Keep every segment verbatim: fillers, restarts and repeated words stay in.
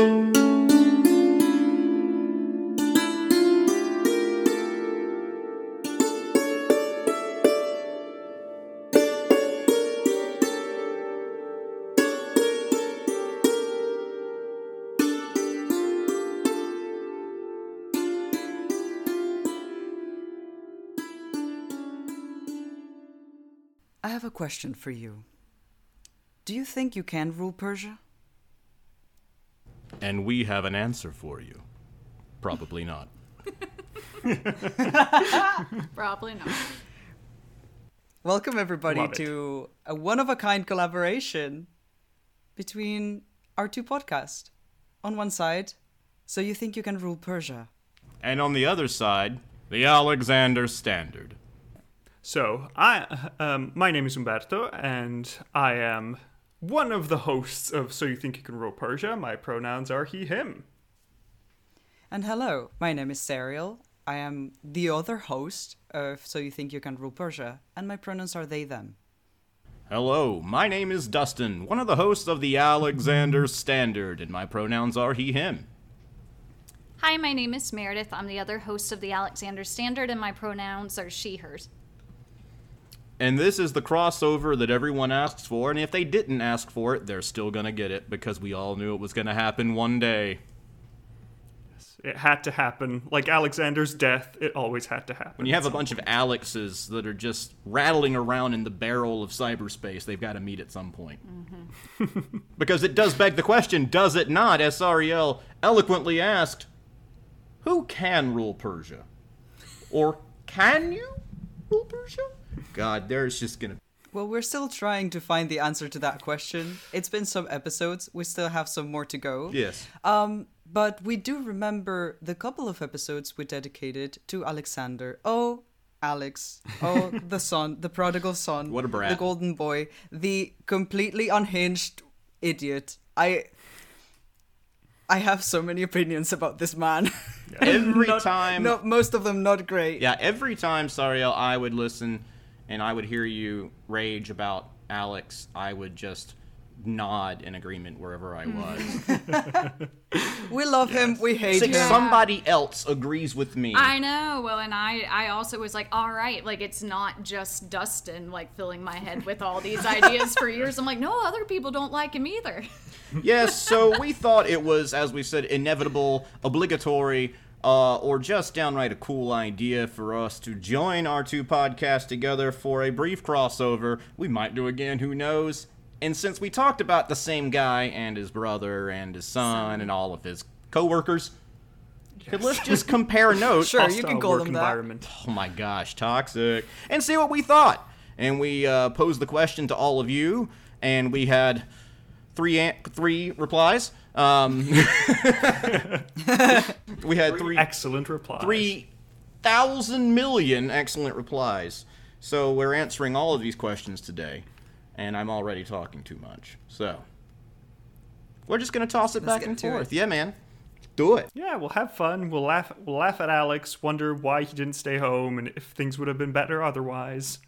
I have a question for you. Do you think you can rule Persia? And we have an answer for you. Probably not. Probably not. Welcome, everybody, Love to it. a one-of-a-kind collaboration between our two podcasts. On one side, So You Think You Can Rule Persia. And on the other side, The Alexander Standard. So, I, um, my name is Umberto, and I am one of the hosts of So You Think You Can Rule Persia. My pronouns are he, him. And hello, my name is Sariel. I am the other host of So You Think You Can Rule Persia, and my pronouns are they, them. Hello, my name is Dustin, one of the hosts of The Alexander Standard, and my pronouns are he, him. Hi, my name is Meredith. I'm the other host of The Alexander Standard, and my pronouns are she, hers. And this is the crossover that everyone asks for, and if they didn't ask for it, they're still going to get it, because we all knew it was going to happen one day. It had to happen. Like Alexander's death, it always had to happen. When you have a bunch of Alexes that are just rattling around in the barrel of cyberspace, they've got to meet at some point. Mm-hmm. Because it does beg the question, does it not, as Sariel eloquently asked, who can rule Persia? Or can you rule Persia? God, there's just gonna... Well, we're still trying to find the answer to that question. It's been some episodes. We still have some more to go. Yes. Um, but we do remember the couple of episodes we dedicated to Alexander. Oh, Alex. Oh, the son. The prodigal son. What a brat. The golden boy. The completely unhinged idiot. I... I have so many opinions about this man. Yeah. Every not, time... Not, most of them not great. Yeah, every time, Sariel, I would listen... and I would hear you rage about Alex, I would just nod in agreement wherever I was. We love yes. him, we hate so him. Somebody else agrees with me. I know, well, and I, I also was like, all right, like, it's not just Dustin, like, filling my head with all these ideas for years. I'm like, no, other people don't like him either. Yes, so we thought it was, as we said, inevitable, obligatory, Uh, or just downright a cool idea for us to join our two podcasts together for a brief crossover. We might do again, who knows? And since we talked about the same guy and his brother and his son and all of his co-workers, yes. let's just compare notes. Sure, Hostile you can call them that. Oh my gosh, toxic. And see what we thought. And we uh, posed the question to all of you, and we had three an- three replies. Um, we had three excellent replies. Three thousand million excellent replies. So we're answering all of these questions today, and I'm already talking too much. So we're just gonna toss it Let's back and forth. It. Yeah, man, do it. Yeah, we'll have fun. We'll laugh. We'll laugh at Alex. Wonder why he didn't stay home, and if things would have been better otherwise.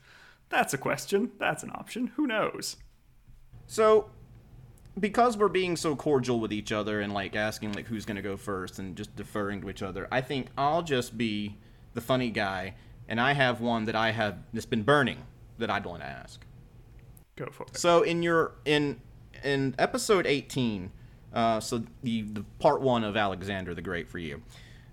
That's a question. That's an option. Who knows? So. Because we're being so cordial with each other and, like, asking, like, who's going to go first and just deferring to each other, I think I'll just be the funny guy, and I have one that I have that's been burning that I'd want to ask. Go for it. So in your in in episode eighteen, uh, so the, the part one of Alexander the Great for you,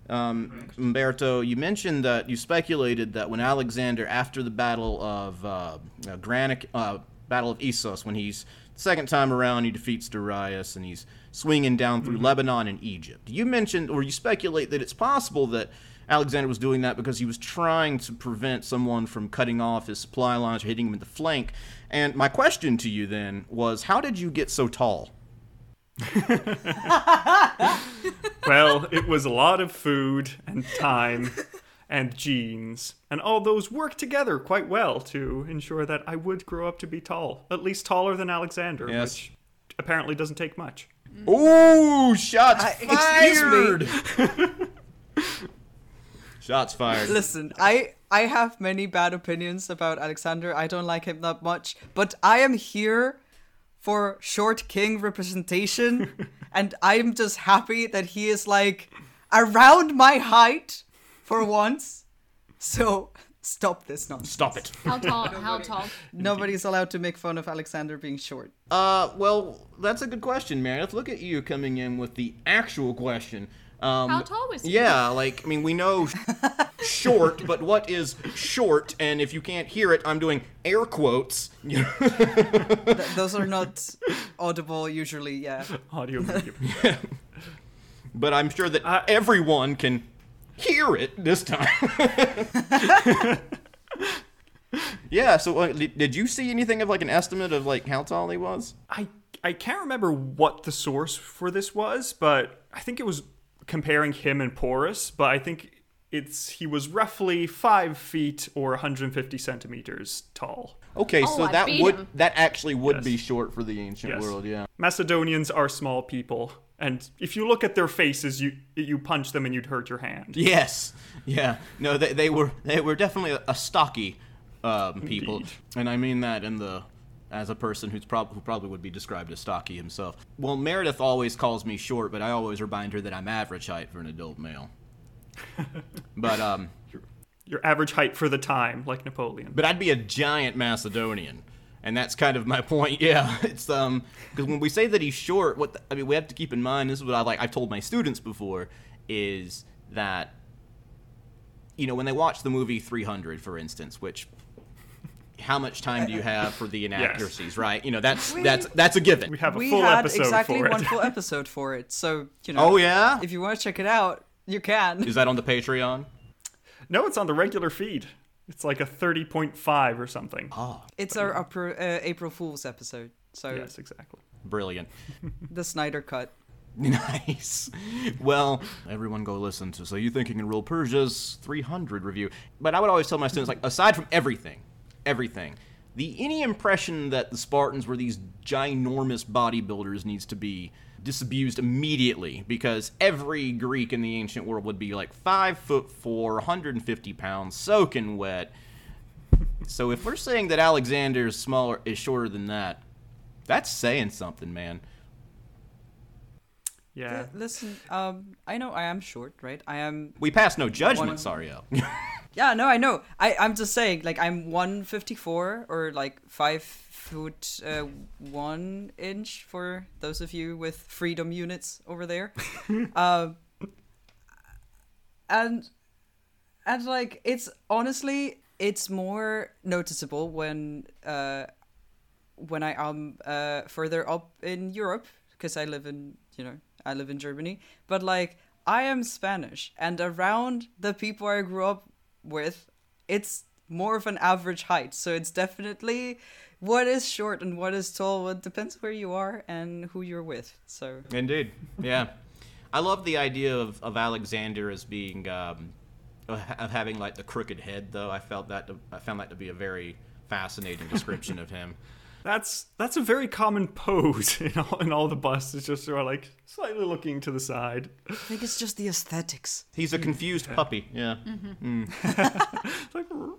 um, Umberto, you mentioned that you speculated that when Alexander, after the Battle of uh, Granic, uh, Battle of Issus, when he's second time around, he defeats Darius, and he's swinging down through mm-hmm. Lebanon and Egypt. You mentioned, or you speculate that it's possible that Alexander was doing that because he was trying to prevent someone from cutting off his supply lines or hitting him in the flank. And my question to you then was, how did you get so tall? Well, it was a lot of food and time and genes, and all those work together quite well to ensure that I would grow up to be tall, at least taller than Alexander, yes. which apparently doesn't take much. Ooh, shots uh, fired! Shots fired. Listen, I I have many bad opinions about Alexander. I don't like him that much, but I am here for short king representation, and I'm just happy that he is, like, around my height for once. So stop this nonsense. Stop it. How tall? Nobody, how tall? Nobody's allowed to make fun of Alexander being short. Uh, well, that's a good question, Meredith. Look at you coming in with the actual question. Um, How tall was he? Yeah, like, I mean, we know sh- short, but what is short? And if you can't hear it, I'm doing air quotes. Th- those are not audible usually, yeah. Audio medium. Yeah. But I'm sure that uh, everyone can hear it this time. Yeah, so uh, did you see anything of, like, an estimate of, like, how tall he was? I, I can't remember what the source for this was, but I think it was comparing him and Porus, but I think it's he was roughly five feet or one hundred fifty centimeters tall. Okay, oh, so I that would him. that actually would yes. be short for the ancient yes. world, yeah. Macedonians are small people, and if you look at their faces, you you punch them and you'd hurt your hand. Yes, yeah, no, they they were they were definitely a stocky um, people, Indeed. And I mean that in the as a person who's prob- who probably would be described as stocky himself. Well, Meredith always calls me short, but I always remind her that I'm average height for an adult male. But, um... Your, your average height for the time, like Napoleon. But I'd be a giant Macedonian, and that's kind of my point, yeah. It's, um... because when we say that he's short, what... The, I mean, we have to keep in mind, this is what I, like, I've told my students before, is that, you know, when they watch the movie three hundred, for instance, which... How much time do you have for the inaccuracies, yes. right? You know, that's we, that's that's a given. We have a we full had episode exactly for it. One full episode for it. So, you know. Oh, yeah? If you want to check it out, you can. Is that on the Patreon? No, it's on the regular feed. It's like a thirty point five or something. Oh, it's our upper, uh, April Fool's episode. So yes, exactly. Brilliant. The Snyder Cut. Nice. Well, everyone go listen to So You Think You Can Rule Persia's three hundred review. But I would always tell my students, like, aside from everything, Everything. The any impression that the Spartans were these ginormous bodybuilders needs to be disabused immediately, because every Greek in the ancient world would be like five foot four, one hundred fifty pounds, soaking wet. So if we're saying that Alexander is smaller is shorter than that, that's saying something, man. Yeah. L- listen, um, I know I am short, right? I am. We pass no judgment, Sariel. Yeah, no, I know. I, I'm just saying, like, I'm one fifty-four, or, like, five foot uh, one inch, for those of you with freedom units over there. um, and, and, like, it's, honestly, it's more noticeable when uh, when I am uh, further up in Europe, because I live in, you know, I live in Germany. But, like, I am Spanish, and around the people I grew up with, it's more of an average height, so it's definitely what is short and what is tall. It depends where you are and who you're with. So indeed, yeah, I love the idea of, of Alexander as being um, of having like the crooked head. Though I felt that to, I found that to be a very fascinating description of him. That's that's a very common pose in all, in all the busts. It's just sort of like slightly looking to the side. I think it's just the aesthetics. He's a confused yeah. puppy. Yeah. Mm-hmm. Mm.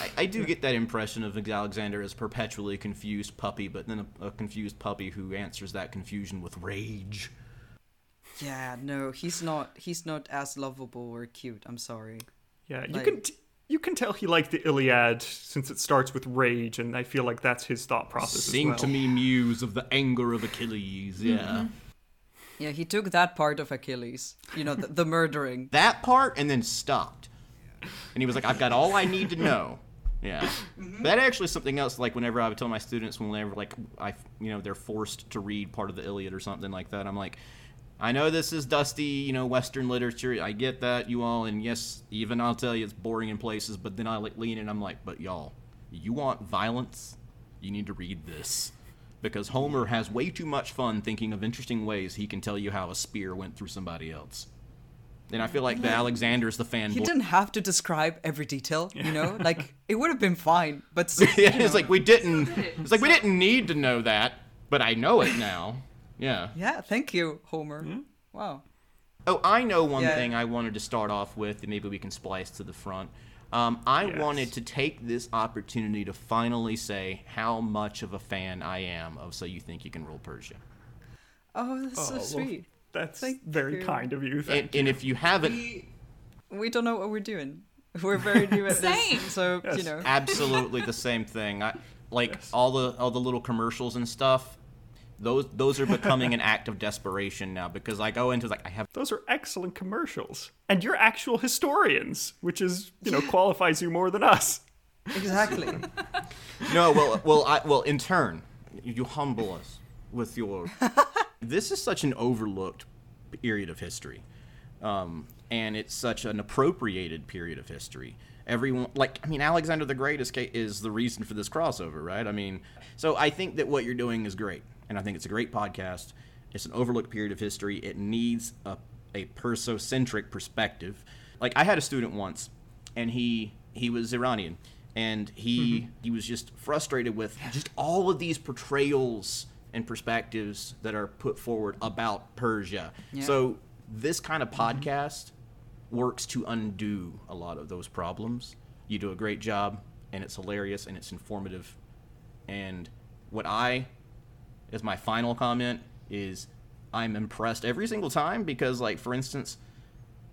I, I do get that impression of Alexander as perpetually confused puppy, but then a, a confused puppy who answers that confusion with rage. Yeah, no, he's not. He's not as lovable or cute. I'm sorry. Yeah, you like, can. T- You can tell he liked the Iliad since it starts with rage, and I feel like that's his thought process. Sing as well. To me, muse, of the anger of Achilles, yeah. Mm-hmm. Yeah, he took that part of Achilles, you know, the, the murdering. That part, and then stopped. And he was like, I've got all I need to know. Yeah. Mm-hmm. That actually is something else, like, whenever I would tell my students, whenever, like, I, you know, they're forced to read part of the Iliad or something like that, I'm like, I know this is dusty, you know, Western literature. I get that, you all, and yes, even I'll tell you it's boring in places, but then I lean in and I'm like, but y'all, you want violence? You need to read this. Because Homer has way too much fun thinking of interesting ways he can tell you how a spear went through somebody else. And I feel like the Alexander's the fanboy. He didn't have to describe every detail, you know? Like, it would have been fine, but... Yeah, it's like, we didn't... It's like, we didn't need to know that, but I know it now. Yeah. Yeah, thank you, Homer. Mm-hmm. Wow. Oh, I know one yeah. thing I wanted to start off with, and maybe we can splice to the front. Um, I yes. wanted to take this opportunity to finally say how much of a fan I am of So You Think You Can Rule Persia. Oh, that's oh, so sweet. Well, that's thank very you. kind of you. Thank and, you. And if you haven't... We, we don't know what we're doing. We're very new at this. So, yes. you know. Absolutely the same thing. I, like, yes. all the all the little commercials and stuff, those those are becoming an act of desperation now, because I go into, like, I have... Those are excellent commercials. And you're actual historians, which is, you know, qualifies you more than us. Exactly. No, well, well, I, well, in turn, you humble us with your... This is such an overlooked period of history, um, and it's such an appropriated period of history. Everyone, like, I mean, Alexander the Great is, is the reason for this crossover, right? I mean, so I think that what you're doing is great, and I think it's a great podcast. It's an overlooked period of history. It needs a, a Persocentric perspective. Like, I had a student once, and he he was Iranian, and he mm-hmm. he was just frustrated with just all of these portrayals and perspectives that are put forward about Persia. Yeah. So this kind of podcast mm-hmm. works to undo a lot of those problems. You do a great job, and it's hilarious, and it's informative. And what I, as my final comment, is I'm impressed every single time, because, like, for instance,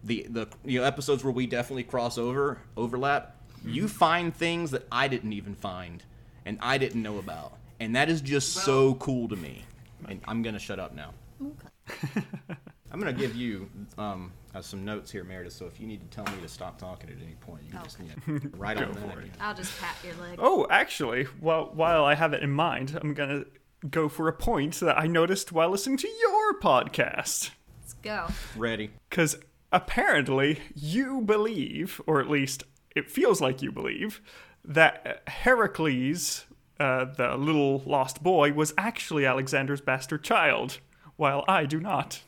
the, the you know, episodes where we definitely cross over, overlap, mm-hmm. you find things that I didn't even find and I didn't know about. And that is just well, so cool to me. And I'm going to shut up now. Okay. I'm going to give you um, uh, some notes here, Meredith, so if you need to tell me to stop talking at any point, you can okay. just need to write on that. I'll just pat your leg. Oh, actually, while, while I have it in mind, I'm going to go for a point that I noticed while listening to your podcast. Let's go. Ready. Because apparently you believe, or at least it feels like you believe, that Heracles... Uh, the little lost boy was actually Alexander's bastard child, while I do not.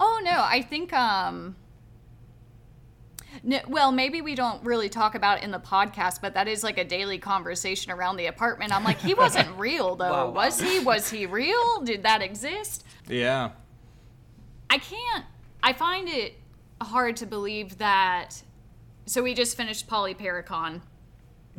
Oh, no, I think, um... N- well, maybe we don't really talk about it in the podcast, but that is like a daily conversation around the apartment. I'm like, he wasn't real, though, wow. was he? Was he real? Did that exist? Yeah. I can't... I find it hard to believe that... So we just finished Polyperchon.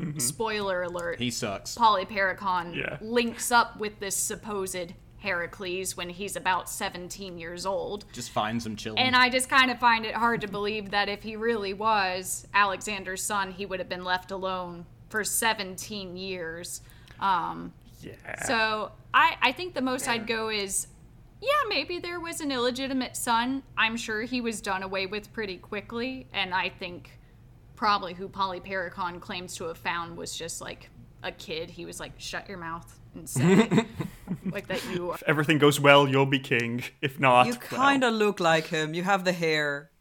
Mm-hmm. Spoiler alert. He sucks. Polyperchon yeah. links up with this supposed Heracles when he's about seventeen years old. Just finds him chilling. And I just kind of find it hard to believe that if he really was Alexander's son, he would have been left alone for seventeen years. Um, yeah. So I, I think the most yeah. I'd go is, yeah, maybe there was an illegitimate son. I'm sure he was done away with pretty quickly, and I think... probably who Polyperchon claims to have found was just like a kid. He was like, shut your mouth and say like that you are. If everything goes well, you'll be king. If not, you kind of well. look like him. You have the hair.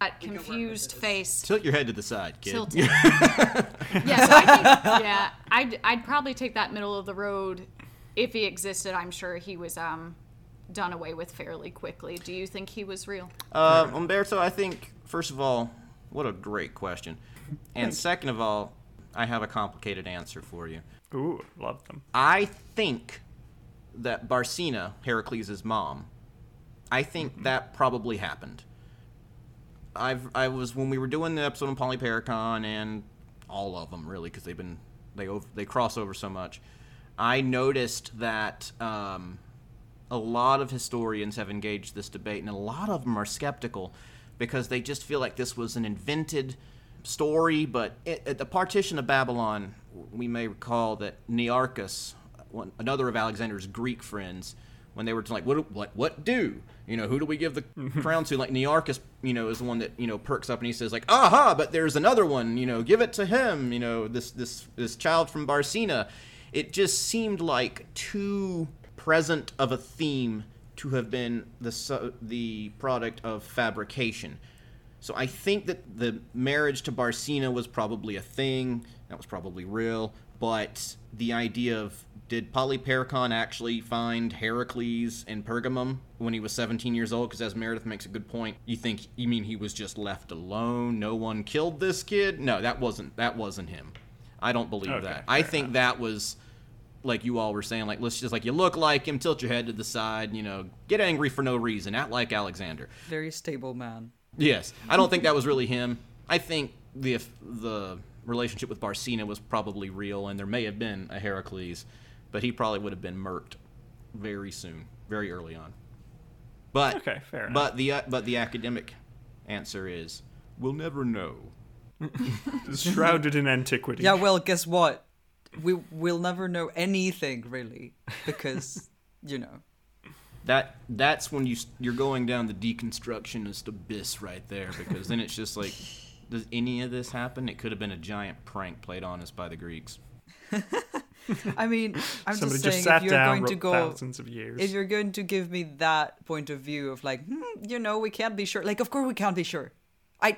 That confused face. Tilt your head to the side, kid. Tilt it. Yeah, so I think, yeah, I'd, I'd probably take that middle of the road. If he existed, I'm sure he was um done away with fairly quickly. Do you think he was real? Uh, Umberto, I think, first of all, what a great question. And second of all, I have a complicated answer for you. Ooh, love them. I think that Barsina, Heracles' mom, I think mm-hmm. that probably happened. I've, I was, when we were doing the episode on Polyperchon, and all of them really, because they've been, they over, they cross over so much, I noticed that um, a lot of historians have engaged this debate, and a lot of them are skeptical, because they just feel like this was an invented story. But it, at the partition of Babylon, we may recall that Nearchus, one, another of Alexander's Greek friends, when they were like, what, what, what do? You know, who do we give the crown to? Like, Nearchus, you know, is the one that, you know, perks up and he says, like, aha, but there's another one, you know, give it to him, you know, this, this, this child from Barsina. It just seemed like too present of a theme to have been the su- the product of fabrication. So I think that the marriage to Barsina was probably a thing, that was probably real, but the idea of, did Polyperchon actually find Heracles in Pergamum when he was seventeen years old? Because as Meredith makes a good point, you think, you mean he was just left alone, no one killed this kid? No, that wasn't, that wasn't him. I don't believe okay, that. I think enough. that was... like you all were saying, like, let's just, like, you look like him, tilt your head to the side, you know, get angry for no reason, act like Alexander. Very stable man. Yes. I don't think that was really him. I think the the relationship with Barsina was probably real, and there may have been a Heracles, but he probably would have been murked very soon, very early on. But okay, fair enough. But the uh, but the academic answer is we'll never know. It's shrouded in antiquity. Yeah, well, guess what? We we'll never know anything really, because you know. That that's when you you're going down the deconstructionist abyss right there, because then it's just like, does any of this happen? It could have been a giant prank played on us by the Greeks. I mean, I'm Somebody just saying, just sat if you're down, going to go thousands of years. If you're going to give me that point of view of like, hmm, you know, we can't be sure. Like, of course we can't be sure. I.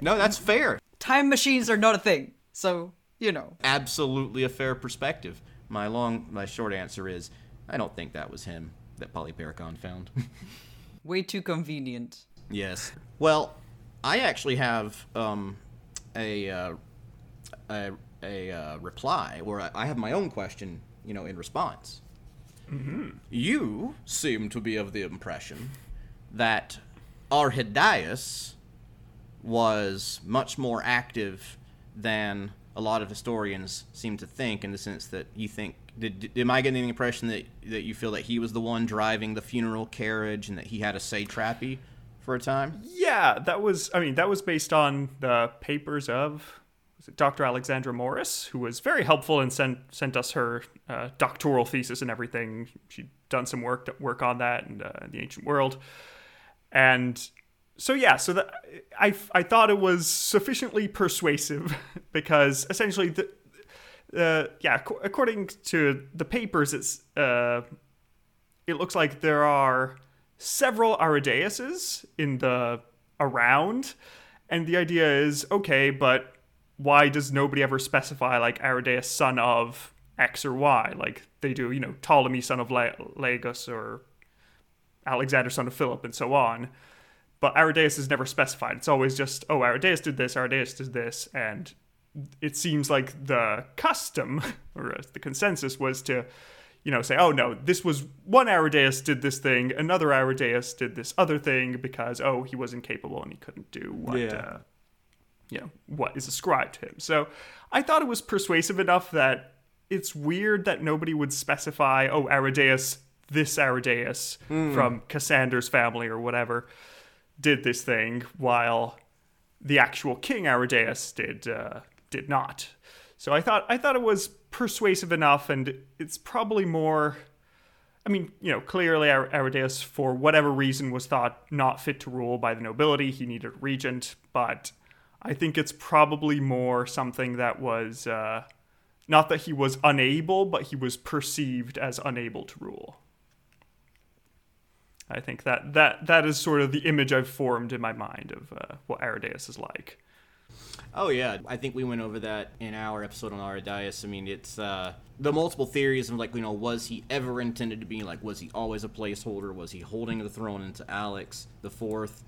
No, that's fair. Time machines are not a thing, so you know. Absolutely a fair perspective. My long, my short answer is, I don't think that was him that Polyperchon found. Way too convenient. Yes. Well, I actually have um, a. Uh, a a uh, reply, where I have my own question, you know, in response. Mm-hmm. You seem to be of the impression that Arrhidaeus was much more active than a lot of historians seem to think, in the sense that you think, did, am I getting the impression that, that you feel that he was the one driving the funeral carriage and that he had a satrapy for a time? Yeah, that was, I mean, that was based on the papers of... Doctor Alexandra Morris, who was very helpful and sent sent us her uh, doctoral thesis and everything. She'd done some work work on that and uh, the ancient world, and so yeah. So that I I thought it was sufficiently persuasive because essentially the uh, yeah according to the papers, it's uh, it looks like there are several Arrhidaeuses in the around, and the idea is okay, but why does nobody ever specify, like, Arrhidaeus, son of X or Y? Like, they do, you know, Ptolemy, son of La- Lagus, or Alexander, son of Philip, and so on. But Arrhidaeus is never specified. It's always just, oh, Arrhidaeus did this, Arrhidaeus did this. And it seems like the custom, or the consensus, was to, you know, say, oh, no, this was one Arrhidaeus did this thing, another Arrhidaeus did this other thing, because, oh, he was incapable and he couldn't do what... Yeah. Uh, you know, what is ascribed to him. So I thought it was persuasive enough that it's weird that nobody would specify, oh, Arrhidaeus, this Arrhidaeus mm. from Cassander's family or whatever did this thing, while the actual king Arrhidaeus did uh, did not. So I thought I thought it was persuasive enough, and it's probably more... I mean, you know, clearly Ar- Arrhidaeus, for whatever reason, was thought not fit to rule by the nobility. He needed a regent, but... I think it's probably more something that was, uh, not that he was unable, but he was perceived as unable to rule. I think that that, that is sort of the image I've formed in my mind of uh, what Arrhidaeus is like. Oh, yeah. I think we went over that in our episode on Arrhidaeus. I mean, it's uh, the multiple theories of, like, you know, was he ever intended to be, like, was he always a placeholder? Was he holding the throne into Alex the Fourth?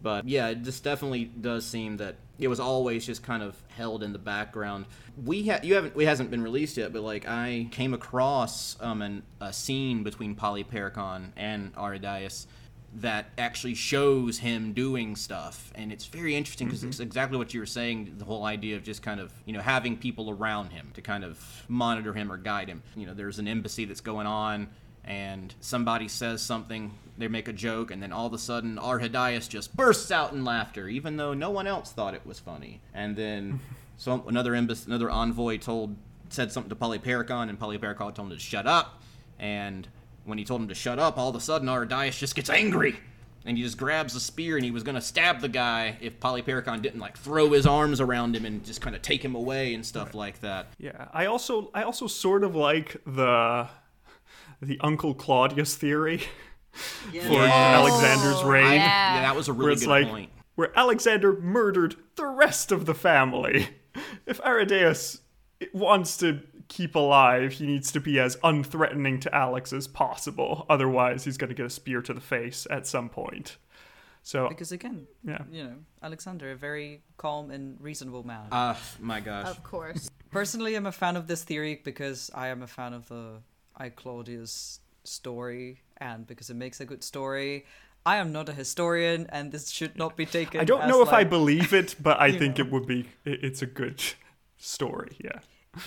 But yeah, it just definitely does seem that it was always just kind of held in the background. We ha- you haven't, it hasn't been released yet, but like I came across um, an, a scene between Polyperchon and Arrhidaeus that actually shows him doing stuff, and it's very interesting because mm-hmm. it's exactly what you were saying. The whole idea of just kind of you know having people around him to kind of monitor him or guide him. You know, there's an embassy that's going on. And somebody says something, they make a joke, and then all of a sudden Arrhidaeus just bursts out in laughter, even though no one else thought it was funny. And then some another embassy, another envoy told said something to Polyperchon, and Polyperchon told him to shut up. And when he told him to shut up, all of a sudden Arrhidaeus just gets angry, and he just grabs a spear, and he was going to stab the guy if Polyperchon didn't like throw his arms around him and just kind of take him away and stuff right. like that. Yeah, I also I also sort of like the. The Uncle Claudius theory yes. for yes. Alexander's reign. I, yeah, that was a really good like, point. Where Alexander murdered the rest of the family. If Arrhidaeus wants to keep alive, he needs to be as unthreatening to Alex as possible. Otherwise, he's going to get a spear to the face at some point. So because again, yeah. you know, Alexander, a very calm and reasonable man. Ah, uh, my gosh. Of course. Personally, I'm a fan of this theory because I am a fan of the... I Claudius story, and because it makes a good story. I am not a historian, and this should not be taken. I don't as know if like, I believe it, but I think know. it would be. It's a good story. Yeah,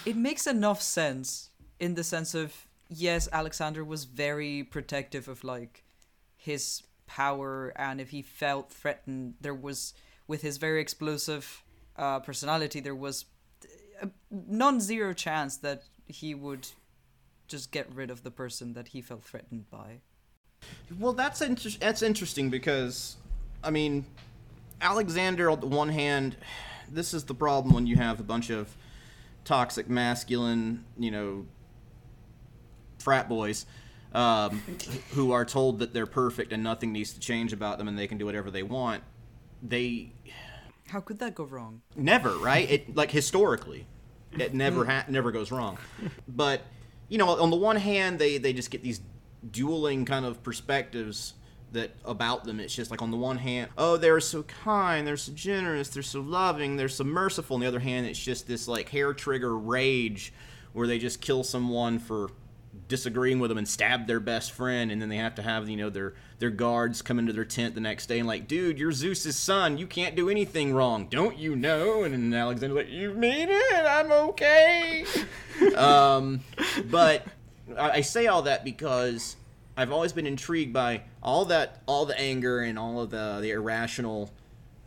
it makes enough sense in the sense of yes, Alexander was very protective of like his power, and if he felt threatened, there was with his very explosive uh, personality, there was a non-zero chance that he would just get rid of the person that he felt threatened by. Well, that's inter- that's interesting because, I mean, Alexander, on the one hand, this is the problem when you have a bunch of toxic masculine, you know, frat boys um, who are told that they're perfect and nothing needs to change about them and they can do whatever they want. They... How could that go wrong? Never, right? It like, historically, it never ha- never goes wrong. But, you know, on the one hand, they, they just get these dueling kind of perspectives that about them. It's just like, on the one hand, oh, they're so kind, they're so generous, they're so loving, they're so merciful. On the other hand, it's just this like hair trigger rage where they just kill someone for disagreeing with them and stab their best friend, and then they have to have, you know, their their guards come into their tent the next day and like, dude, you're Zeus's son, you can't do anything wrong, don't you know? And then Alexander's like, you mean it, I'm okay. um but I say all that because I've always been intrigued by all that, all the anger and all of the, the irrational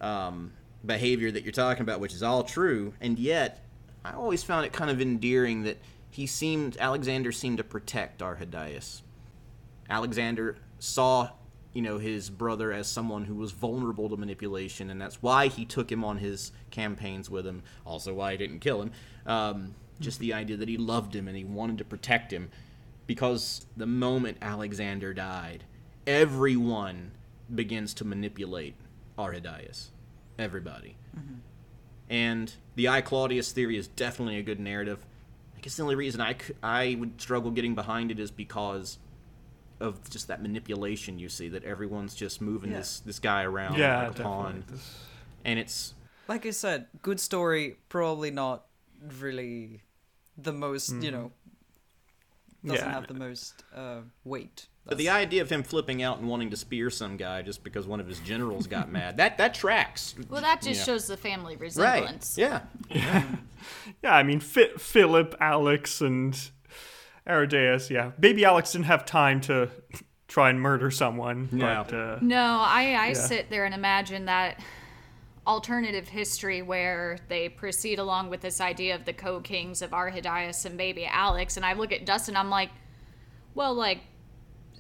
um, behavior that you're talking about, which is all true. And yet, I always found it kind of endearing that he seemed, Alexander seemed to protect Arrhidaeus. Alexander saw, you know, his brother as someone who was vulnerable to manipulation, and that's why he took him on his campaigns with him. Also, why he didn't kill him. Um, just the idea that he loved him and he wanted to protect him. Because the moment Alexander died, everyone begins to manipulate Arrhidaeus. Everybody. Mm-hmm. And the I, Claudius theory is definitely a good narrative. I guess the only reason I, I would struggle getting behind it is because of just that manipulation you see, that everyone's just moving yeah. this, this guy around yeah, like a pawn. This... And it's... Like I said, good story, probably not really the most, mm. you know... Doesn't yeah. have the most uh, weight. But the idea of him flipping out and wanting to spear some guy just because one of his generals got mad, that that tracks. Well, that just yeah. shows the family resemblance. Right. Yeah. Yeah. yeah, I mean, F- Philip, Alex, and Arrhidaeus, yeah. Baby Alex didn't have time to try and murder someone. Yeah. But, uh, no, I, I yeah. sit there and imagine that alternative history where they proceed along with this idea of the co-kings of Arrhidaeus and baby Alex, and I look at Dustin, I'm like, well, like,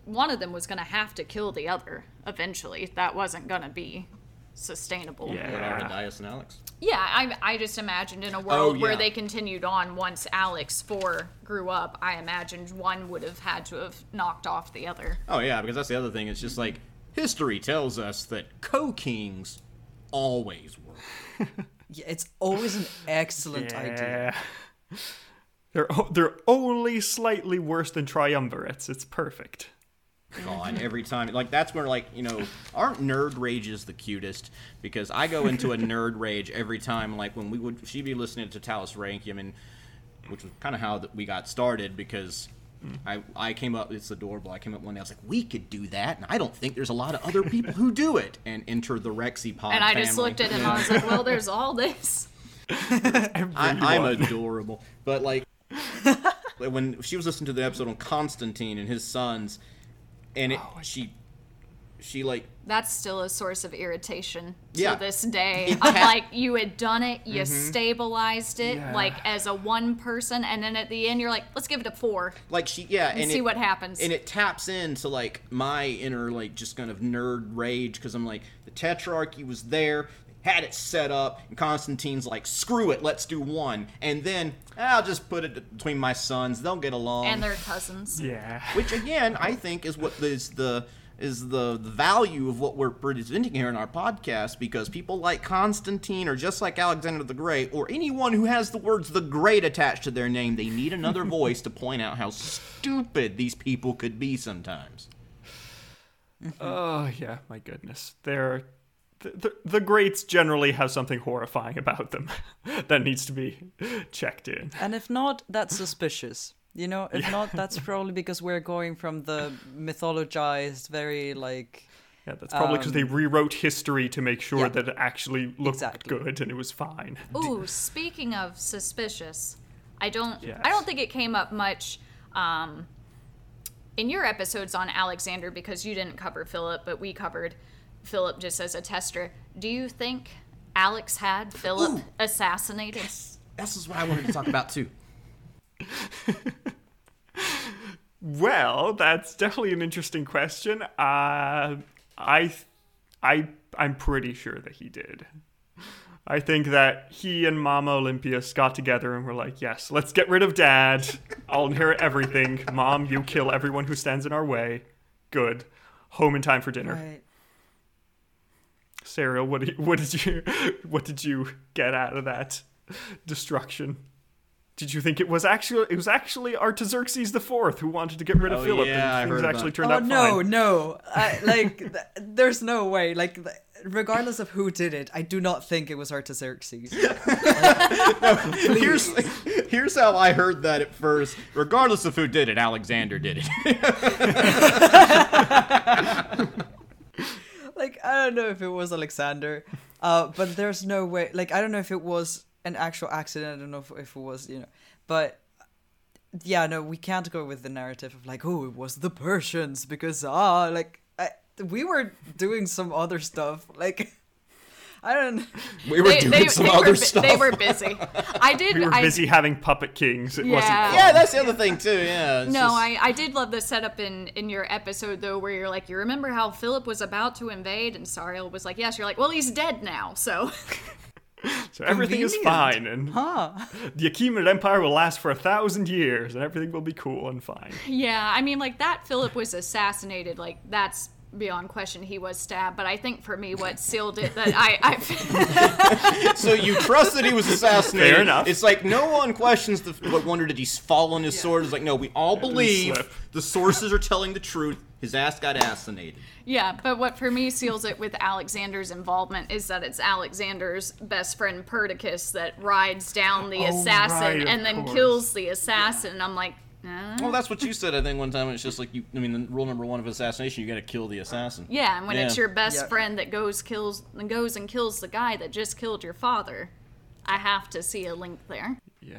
one of them was going to have to kill the other eventually. That wasn't going to be sustainable. Yeah, yeah. Arrhidaeus and Alex. Yeah, I I just imagined in a world oh, yeah. where they continued on once Alex four grew up, I imagined one would have had to have knocked off the other. Oh, yeah, because that's the other thing. It's just like, history tells us that co-kings always work. Yeah, it's always an excellent yeah. idea. They're they're only slightly worse than triumvirates. It's perfect. God, every time, like, that's where, like, you know, aren't nerd rages the cutest? Because I go into a nerd rage every time. Like when we would, she'd be listening to Talus Rankium, and which was kind of how that we got started because. I, I came up, it's adorable, I came up one day, I was like, we could do that, and I don't think there's a lot of other people who do it, and enter the Rexy pod And I family. Just looked at him, yeah. I was like, well, there's all this. I, I'm adorable. But, like, when she was listening to the episode on Constantine and his sons, and it, oh, she, she, like... That's still a source of irritation to yeah. this day. I'm like, you had done it, you mm-hmm. stabilized it, yeah. like, as a one person, and then at the end you're like, let's give it a four. Like, she, yeah. And, and see it, what happens. And it taps into, like, my inner, like, just kind of nerd rage, because I'm like, the Tetrarchy was there, had it set up, and Constantine's like, screw it, let's do one. And then, I'll just put it between my sons, they'll get along. And their cousins. Yeah. Which, again, I think is what is the... is the, the value of what we're presenting here in our podcast, because people like Constantine or just like Alexander the Great or anyone who has the words the Great attached to their name, they need another voice to point out how stupid these people could be sometimes. Oh, yeah, my goodness. They're, the, the, the Greats generally have something horrifying about them that needs to be checked in. And if not, that's suspicious. You know, if yeah. not, that's probably because we're going from the mythologized, very, like, Yeah, that's probably because um, they rewrote history to make sure yeah, that it actually looked exactly. good and it was fine. Ooh, speaking of suspicious, I don't yes. I don't think it came up much um, in your episodes on Alexander because you didn't cover Philip, but we covered Philip just as a tester. Do you think Alex had Philip Ooh, assassinated? Yes. This is what I wanted to talk about too. Well, that's definitely an interesting question. Uh, I, I, I'm pretty sure that he did. I think that he and Mama Olympias got together and were like, yes, let's get rid of Dad. I'll inherit everything. Mom, you kill everyone who stands in our way. Good. Home in time for dinner. Right. Sarah, what did you, what did you, what did you get out of that destruction? Did you think it was actually it was actually Artaxerxes the Fourth who wanted to get rid of oh, Philip yeah, and things actually turned oh, out no, fine? Oh no, no, like th- there's no way. Like th- regardless of who did it, I do not think it was Artaxerxes. no, here's here's how I heard that at first. Regardless of who did it, Alexander did it. Like I don't know if it was Alexander, uh, but there's no way. Like I don't know if it was an actual accident. I don't know if, if it was, you know, but yeah, no, we can't go with the narrative of like, oh, it was the Persians because ah, like I, we were doing some other stuff. Like I don't. We were they, doing they, some they other were, stuff. They were busy. I did. We were I, busy having puppet kings. It yeah. wasn't. Fun. Yeah, that's the other thing too. Yeah. No, just... I I did love the setup in in your episode though, where you're like, you remember how Philip was about to invade, and Sariel was like, yes. You're like, well, he's dead now, so. So everything Convenient. Is fine, and huh. the Achaemenid Empire will last for a thousand years, and everything will be cool and fine. Yeah, I mean, like, that Philip was assassinated, like, that's beyond question, he was stabbed, but I think for me what sealed it that I... I... So you trust that he was assassinated. Fair enough. It's like, no one questions the what wonder did he fall on his yeah. sword. It's like, no, we all yeah, believe the sources are telling the truth. His ass got assassinated. Yeah, but what for me seals it with Alexander's involvement is that it's Alexander's best friend Perdiccas that rides down the oh, assassin right, and then course. Kills the assassin. Yeah. And I'm like, nah. Well, that's what you said, I think, one time. It's just like, you. I mean, rule number one of assassination, you got to kill the assassin. Yeah, and when yeah. it's your best yeah. friend that goes kills and goes and kills the guy that just killed your father, I have to see a link there. Yeah.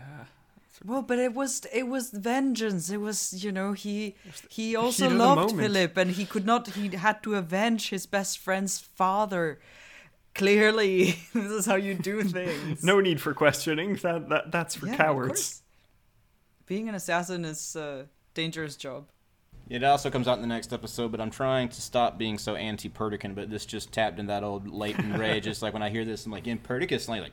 Well, but it was it was vengeance. It was, you know, he he also loved Philip, and he could not. He had to avenge his best friend's father. Clearly, this is how you do things. No need for questioning. That that that's for yeah, cowards. Of course. Being an assassin is a dangerous job. It also comes out in the next episode, but I'm trying to stop being so anti-Perdiccas, but this just tapped in that old latent rage. It's like when I hear this, I'm like, in Perdiccas, and I'm like,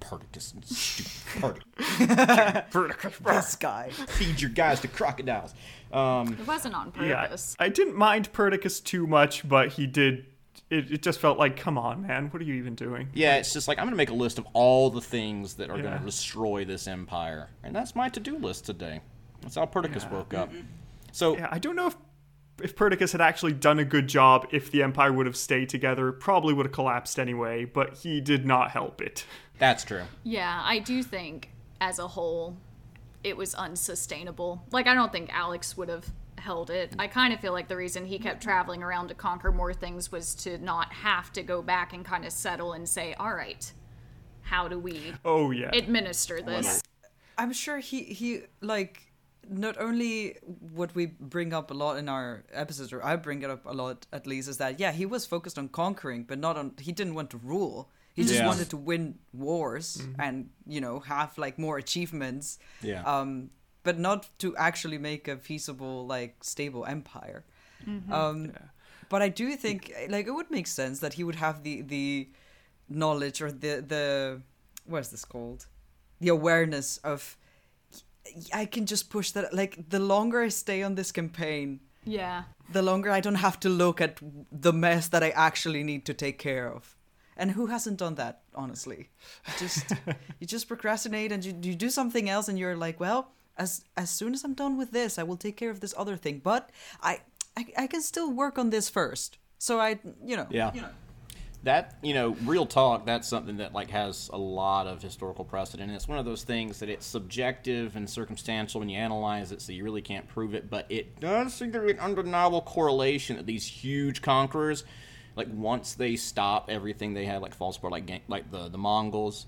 Perdiccas, stupid Perdiccas. Perdiccas, this guy. Feed your guys to crocodiles. Um, it wasn't on purpose. Yeah, I didn't mind Perdiccas too much, but he did... It, it just felt like, come on, man, what are you even doing? Yeah, it's just like, I'm going to make a list of all the things that are yeah. going to destroy this empire. And that's my to-do list today. That's how Perdiccas yeah. woke up. Mm-hmm. So yeah, I don't know if, if Perdiccas had actually done a good job if the empire would have stayed together. Probably would have collapsed anyway, but he did not help it. That's true. Yeah, I do think, as a whole, it was unsustainable. Like, I don't think Alex would have... held it. I kind of feel like the reason he kept traveling around to conquer more things was to not have to go back and kind of settle and say, all right, how do we oh, yeah. administer this? I'm sure he, he, like, not only what we bring up a lot in our episodes, or I bring it up a lot at least, is that, yeah, he was focused on conquering, but not on, he didn't want to rule. He just yeah. wanted to win wars mm-hmm. and, you know, have, like, more achievements. Yeah. Um, but not to actually make a feasible, like, stable empire. Mm-hmm. Um, yeah. But I do think, like, it would make sense that he would have the, the knowledge or the, the, what's this called? The awareness of, I can just push that. Like, the longer I stay on this campaign, yeah, the longer I don't have to look at the mess that I actually need to take care of. And who hasn't done that, honestly? Just you just procrastinate and you, you do something else and you're like, well... As as soon as I'm done with this, I will take care of this other thing. But I I, I can still work on this first. So I, you know. Yeah. You know. That, you know, real talk, that's something that, like, has a lot of historical precedent. And it's one of those things that it's subjective and circumstantial when you analyze it, so you really can't prove it. But it does seem to be an undeniable correlation that these huge conquerors like once they stop everything they had, like falls apart, like like the the Mongols,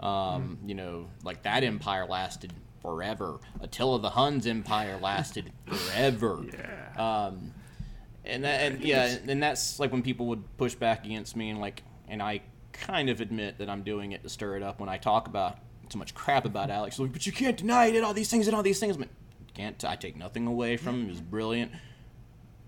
um, mm. you know, like that empire lasted forever. Attila the Hun's empire lasted forever. Yeah. Um, and that, and yeah, and that's like when people would push back against me, and like, and I kind of admit that I'm doing it to stir it up when I talk about so much crap about Alex. Like, but you can't deny it. Did all these things and all these things. I mean, can't I take nothing away from him? He was brilliant,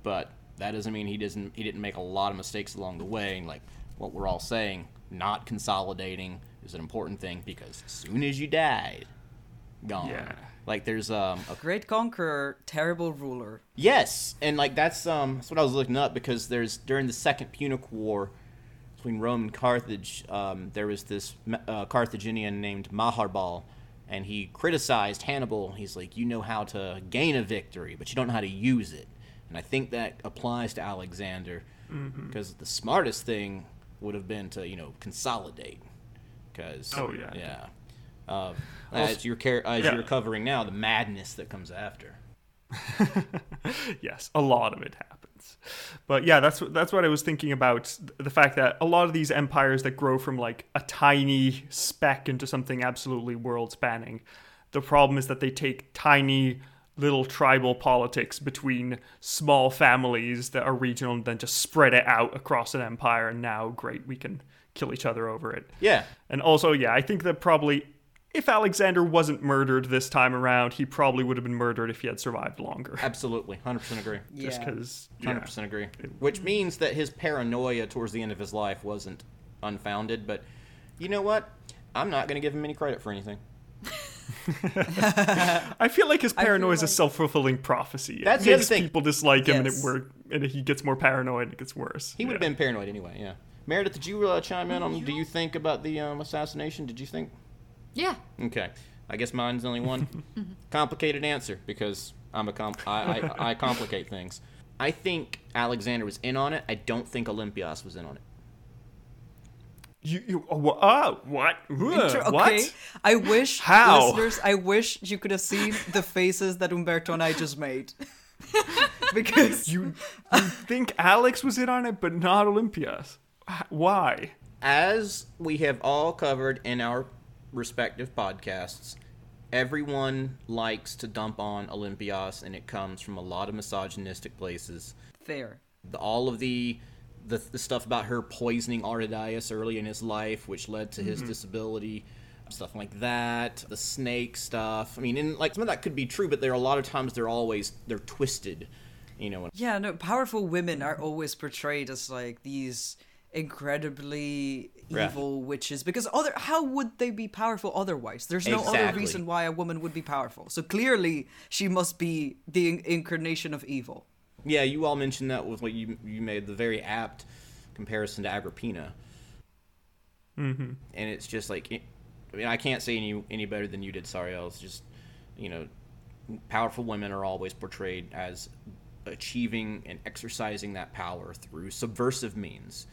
but that doesn't mean he doesn't. He didn't make a lot of mistakes along the way. And like what we're all saying, not consolidating is an important thing because as soon as you died, gone. Yeah. Like there's um, a great conqueror, terrible ruler. Yes, and like that's um that's what I was looking up because there's during the Second Punic War between Rome and Carthage, um, there was this uh, Carthaginian named Maharbal, and he criticized Hannibal. He's like, you know how to gain a victory, but you don't know how to use it. And I think that applies to Alexander, because mm-hmm. the smartest thing would have been to, you know, consolidate. Because oh yeah, yeah. Uh, as also, you're car- as yeah. you're covering now, the madness that comes after. Yes, a lot of it happens. But yeah, that's that's what I was thinking about, the fact that a lot of these empires that grow from like a tiny speck into something absolutely world-spanning, the problem is that they take tiny little tribal politics between small families that are regional and then just spread it out across an empire, and now, great, we can kill each other over it. Yeah. And also, yeah, I think that probably... if Alexander wasn't murdered this time around, he probably would have been murdered if he had survived longer. Absolutely. one hundred percent agree. Yeah. Just because... Yeah. one hundred percent agree. Which means that his paranoia towards the end of his life wasn't unfounded, but you know what? I'm not going to give him any credit for anything. I feel like his paranoia is like... a self-fulfilling prophecy. That's the other thing. People dislike him, yes. and, it wor- and he gets more paranoid and it gets worse. He would have yeah. been paranoid anyway, yeah. Meredith, did you uh, chime in on you... do you think about the um, assassination? Did you think... Yeah. Okay. I guess mine's only one. mm-hmm. Complicated answer because I'm a comp- I, I, I complicate things. I think Alexander was in on it. I don't think Olympias was in on it. You, you oh, oh what? Inter- okay. What? I wish How? listeners, I wish you could have seen the faces that Umberto and I just made. Because you, you think Alex was in on it, but not Olympias. Why? As we have all covered in our respective podcasts, everyone likes to dump on Olympias, and it comes from a lot of misogynistic places. Fair. The, all of the, the the stuff about her poisoning Arrhidaeus early in his life, which led to mm-hmm. his disability, stuff like that. The snake stuff. I mean, and like some of that could be true, but there are a lot of times they're always they're twisted, you know. Yeah, no. Powerful women are always portrayed as like these incredibly evil witches, because other how would they be powerful otherwise? There's no exactly. other reason why a woman would be powerful. So clearly she must be the in- incarnation of evil. Yeah, you all mentioned that with what you you made the very apt comparison to Agrippina. Mm-hmm. And it's just like it, I mean I can't say any any better than you did, Sariel. It's just, you know, powerful women are always portrayed as achieving and exercising that power through subversive means.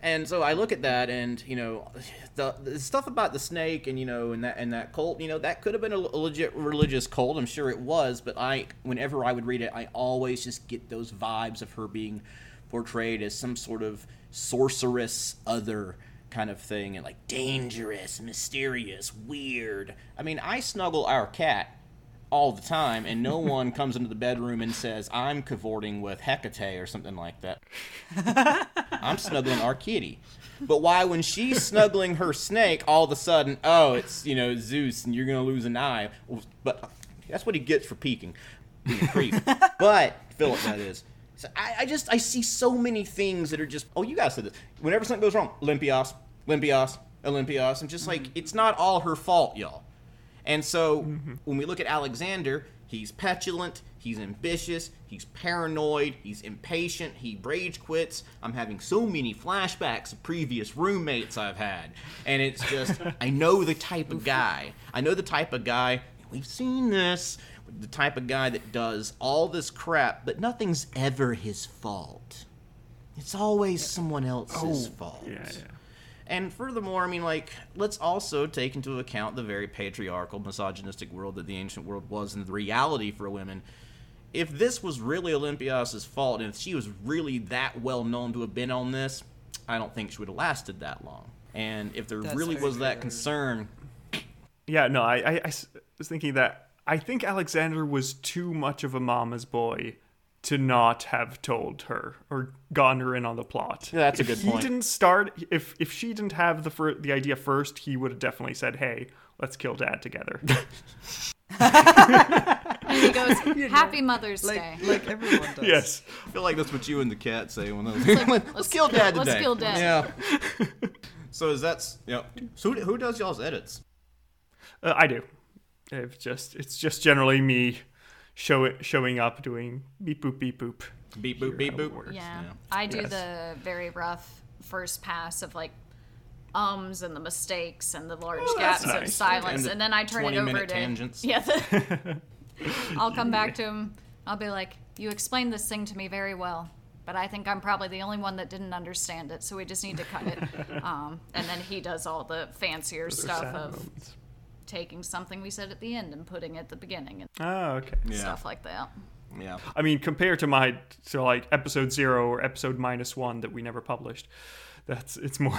And so I look at that, and you know, the, the stuff about the snake, and you know, and that and that cult, you know, that could have been a legit religious cult. I'm sure it was, but I, whenever I would read it, I always just get those vibes of her being portrayed as some sort of sorceress, other kind of thing, and like dangerous, mysterious, weird. I mean, I snuggle our cat all the time, and no one comes into the bedroom and says, I'm cavorting with Hecate or something like that. I'm snuggling our kitty. But why, when she's snuggling her snake, all of a sudden, oh, it's, you know, Zeus, and you're going to lose an eye. But that's what he gets for peeking. Being a creep. But, Philip, that is. So I, I just, I see so many things that are just, oh, you guys said this. Whenever something goes wrong, Olympias, Olympias, Olympias. I'm just like, mm-hmm. it's not all her fault, y'all. And so mm-hmm. when we look at Alexander, he's petulant, he's ambitious, he's paranoid, he's impatient, he rage quits. I'm having so many flashbacks of previous roommates I've had. And it's just, I know the type of guy. I know the type of guy, we've seen this, the type of guy that does all this crap, but nothing's ever his fault. It's always someone else's oh, fault. Yeah, yeah. And furthermore, I mean, like, let's also take into account the very patriarchal, misogynistic world that the ancient world was, and the reality for women if this was really Olympias' fault, and if she was really that well known to have been on this, I don't think she would have lasted that long. And if there That's really was true. that concern... Yeah, no, I, I, I was thinking that I think Alexander was too much of a mama's boy to not have told her or gotten her in on the plot. Yeah, that's if a good he point. He didn't start. If if she didn't have the fir- the idea first, he would have definitely said, "Hey, let's kill Dad together." And he goes, "Happy Mother's like, Day," like everyone does. Yes, I feel like that's what you and the cat say when I was like, "Let's, let's kill Dad today." Let's kill Dad. Yeah. So is that? Yeah. So who, who does y'all's edits? Uh, I do. It's just it's just generally me. Show it, showing up, doing beep boop beep boop, beep boop beep boop. Yeah. yeah, I do yes. the very rough first pass of like ums and the mistakes and the large oh, gaps nice. of silence, and, and then I turn it over to tangents. Yeah, the, I'll come yeah. back to him. I'll be like, "You explained this thing to me very well, but I think I'm probably the only one that didn't understand it, so we just need to cut it." Um, and then he does all the fancier Those stuff of. Moments. Taking something we said at the end and putting it at the beginning and oh, okay. yeah. stuff like that. Yeah. I mean, compared to my so like episode zero or episode minus one that we never published, that's it's more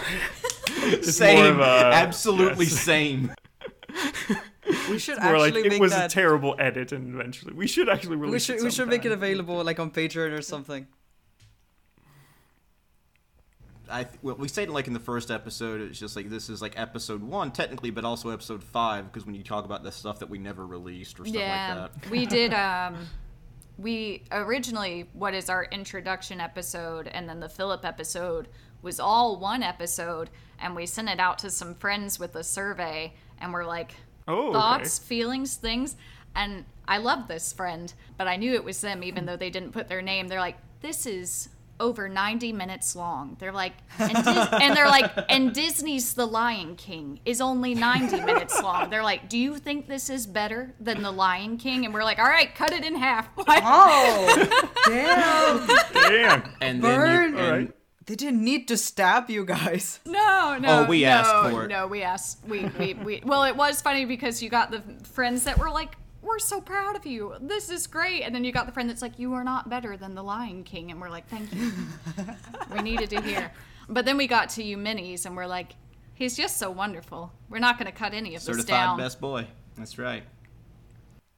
it's same, more of a, absolutely yes. same. We should more actually like, make it was that, a terrible edit, and eventually we should actually release. We should it we should make it available like on Patreon or something. I th- well, we say it like in the first episode, it's just like this is like episode one technically, but also episode five because when you talk about the stuff that we never released or stuff yeah, like that. We did, um, we originally, what is our introduction episode and then the Philip episode was all one episode and we sent it out to some friends with a survey and we're like, oh, thoughts, okay. feelings, things. And I love this friend, but I knew it was them even though they didn't put their name. They're like, this is... over ninety minutes long. They're like, and, Dis- and they're like, and Disney's The Lion King is only ninety minutes long. They're like, do you think this is better than The Lion King? And we're like, all right, cut it in half. Like, oh, damn, damn, and burn. Then you, and- they didn't need to stab you guys. No, no, oh, we no, asked for it. No, we asked. We, we, we. Well, it was funny because you got the friends that were like, we're so proud of you. This is great. And then you got the friend that's like, you are not better than The Lion King. And we're like, thank you. We needed to hear. But then we got to Eumenes and we're like, he's just so wonderful. We're not going to cut any of Certified this down. Certified best boy. That's right.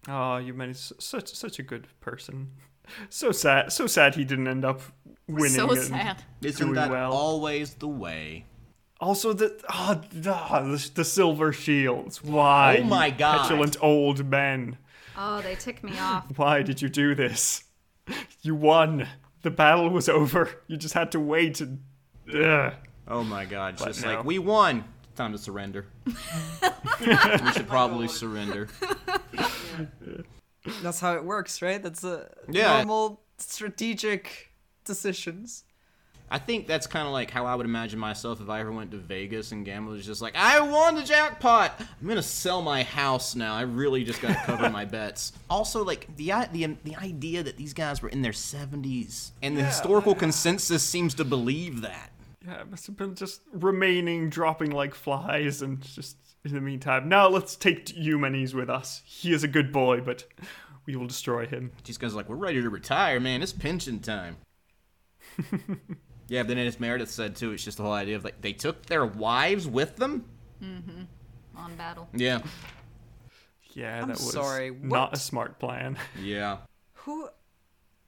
Oh, Eumenes, such such a good person. So sad. So sad he didn't end up winning. So sad. Isn't that well. always the way? Also, the, oh, the the silver shields. Why? Oh my God! Petulant old men. Oh, they tick me off. Why did you do this? You won. The battle was over. You just had to wait. And, ugh. Oh my God! But just no. like we won. It's time to surrender. We should probably surrender. That's how it works, right? That's a yeah. normal strategic decisions. I think that's kind of like how I would imagine myself if I ever went to Vegas and gambled. It's just like, I won the jackpot. I'm going to sell my house now. I really just got to cover my bets. Also, like, the, the the idea that these guys were in their seventies, and the yeah, historical yeah. consensus seems to believe that. Yeah, it must have been just remaining, dropping like flies, and just in the meantime, now let's take Eumenes with us. He is a good boy, but we will destroy him. These guys are like, we're ready to retire, man. It's pension time. Yeah, but then as Meredith said, too, it's just the whole idea of, like, they took their wives with them? Mm-hmm. On battle. Yeah. Yeah, that I'm was sorry, not a smart plan. Yeah. Who?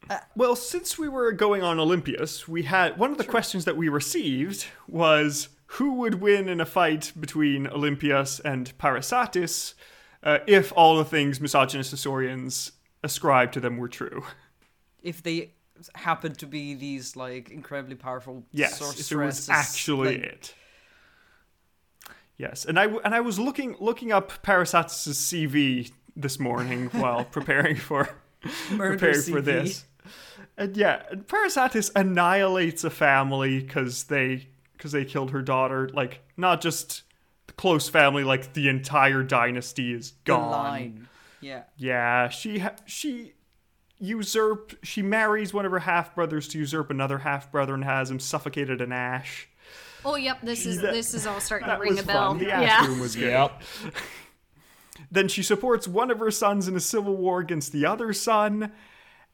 Uh, well, since we were going on Olympias, we had... One of the sure. questions that we received was, who would win in a fight between Olympias and Parysatis uh, if all the things misogynist historians ascribe to them were true? If they... happened to be these like incredibly powerful yes, sorceresses. Yes, it was actually like... it. Yes, and I w- and I was looking looking up Parysatis' C V this morning while preparing for preparing C V. for this. And yeah, Parysatis annihilates a family because they because they killed her daughter. Like not just the close family, like the entire dynasty is gone. The line. Yeah. Yeah, she ha- she. usurp she marries one of her half-brothers to usurp another half-brother and has him suffocated in ash. Oh yep, this is that, this is all starting to ring a bell. Fun. The ash yeah. room was good. Yep. Then she supports one of her sons in a civil war against the other son,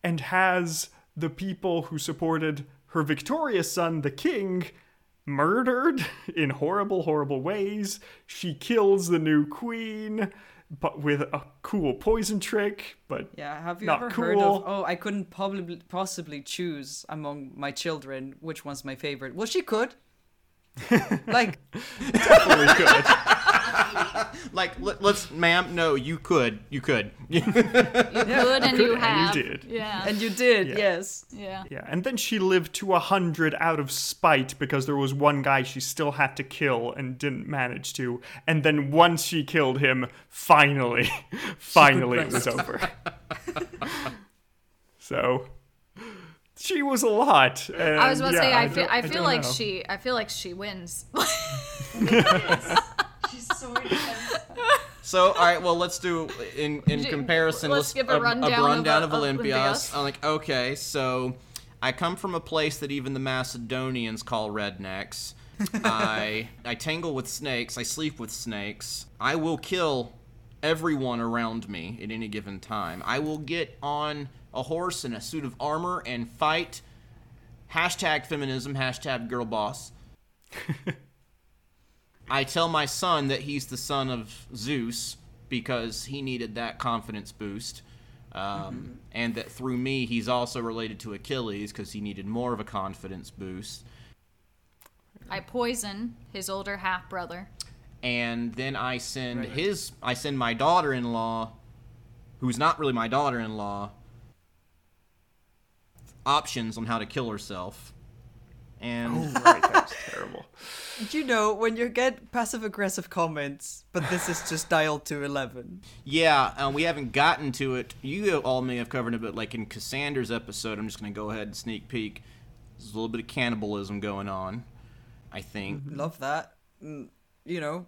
and has the people who supported her victorious son, the king, murdered in horrible, horrible ways. She kills the new queen, but with a cool poison trick, but yeah, have you ever cool. heard of, oh, I couldn't probably possibly choose among my children which one's my favorite? Well, she could. Like, definitely could. Like, let, let's, ma'am, no, you could. You could. You could and could, you have. And you did. Yeah. And you did, yeah. yes. Yeah. Yeah, and then she lived to one hundred out of spite because there was one guy she still had to kill and didn't manage to. And then once she killed him, finally, finally it was over. So... she was a lot. And I was about to yeah, say, I, I feel, I feel I like know. she, I feel like she wins. She's so intense. So, all right, well, let's do in in comparison. Let's, let's give a rundown, a, a rundown of, of Olympias. Olympias. I'm like, okay, so I come from a place that even the Macedonians call rednecks. I I tangle with snakes. I sleep with snakes. I will kill everyone around me at any given time. I will get on a horse and a suit of armor and fight. Hashtag feminism, hashtag girl boss. I tell my son that he's the son of Zeus because he needed that confidence boost. Um, mm-hmm. And that through me, he's also related to Achilles because he needed more of a confidence boost. I poison his older half-brother. And then I send right. his, I send my daughter-in-law, who's not really my daughter-in-law, options on how to kill herself. And oh, right, that's terrible. You know, when you get passive-aggressive comments, but this is just dialed to eleven. Yeah, um, we haven't gotten to it. You all may have covered it, but like in Cassandra's episode, I'm just going to go ahead and sneak peek. There's a little bit of cannibalism going on, I think. Love that. You know,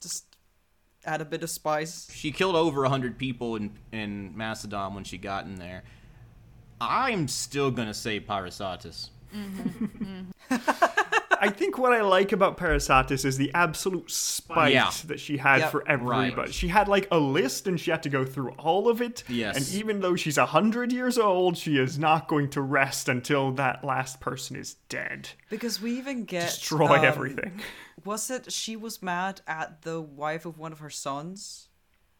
just add a bit of spice. She killed over one hundred people in, in Macedon when she got in there. I'm still going to say Parasatis. Mm-hmm. Mm-hmm. I think what I like about Parasatis is the absolute spite yeah. that she had yep. for everybody. Right. She had like a list and she had to go through all of it. Yes. And even though she's one hundred years old, she is not going to rest until that last person is dead. Because we even get... Destroy um, everything. Was it she was mad at the wife of one of her sons?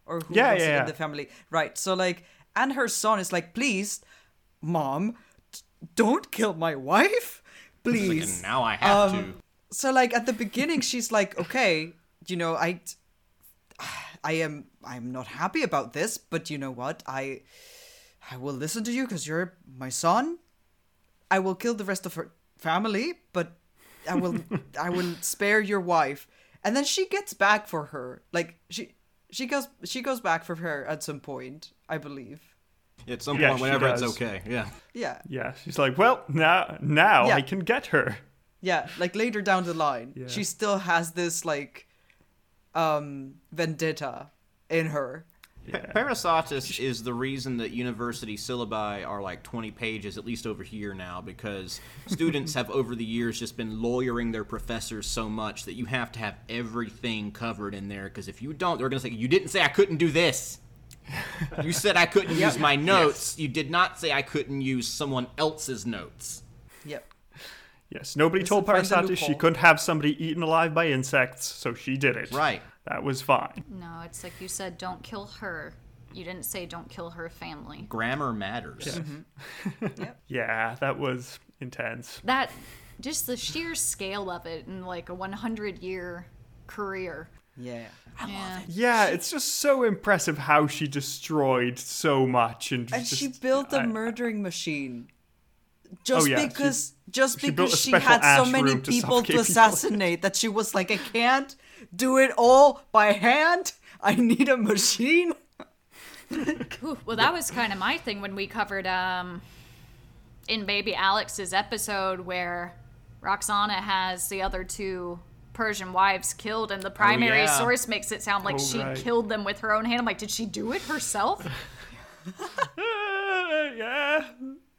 Or who yeah, was yeah, it yeah. in the family? Right, so like... And her son is like, please... Mom, don't kill my wife, please. Like, now I have um, to. So, like at the beginning, she's like, "Okay, you know, I, I am, I'm not happy about this, but you know what? I, I will listen to you because you're my son. I will kill the rest of her family, but I will, I will spare your wife." And then she gets back for her. Like she, she goes, she goes back for her at some point, I believe. At some yeah, point, whenever it's okay, yeah. Yeah. Yeah, she's like, well, now now yeah. I can get her. Yeah, like later down the line, yeah. she still has this, like, um, vendetta in her. Yeah. Pa- Parasatis is the reason that university syllabi are, like, twenty pages, at least over here now, because students have, over the years, just been lawyering their professors so much that you have to have everything covered in there, because if you don't, they're going to say, you didn't say I couldn't do this. You said I couldn't yep. use my notes. Yes. You did not say I couldn't use someone else's notes. Yep. Yes, nobody it's told Parasatis she couldn't have somebody eaten alive by insects, so she did it. Right. That was fine. No, it's like you said, don't kill her. You didn't say don't kill her family. Grammar matters. Yeah, mm-hmm. yep. yeah that was intense. That, just the sheer scale of it in like a one hundred year career. Yeah. I yeah. love it. Yeah, it's just so impressive how she destroyed so much and, and just, she built a murdering I, machine. Just oh yeah, because she, just she because she had so many people to, to assassinate people. That she was like, I can't do it all by hand. I need a machine. Ooh, well, that was kind of my thing when we covered um in Baby Alex's episode where Roxana has the other two Persian wives killed, and the primary oh, yeah. source makes it sound like oh, she right. killed them with her own hand. I'm like, did she do it herself? Yeah,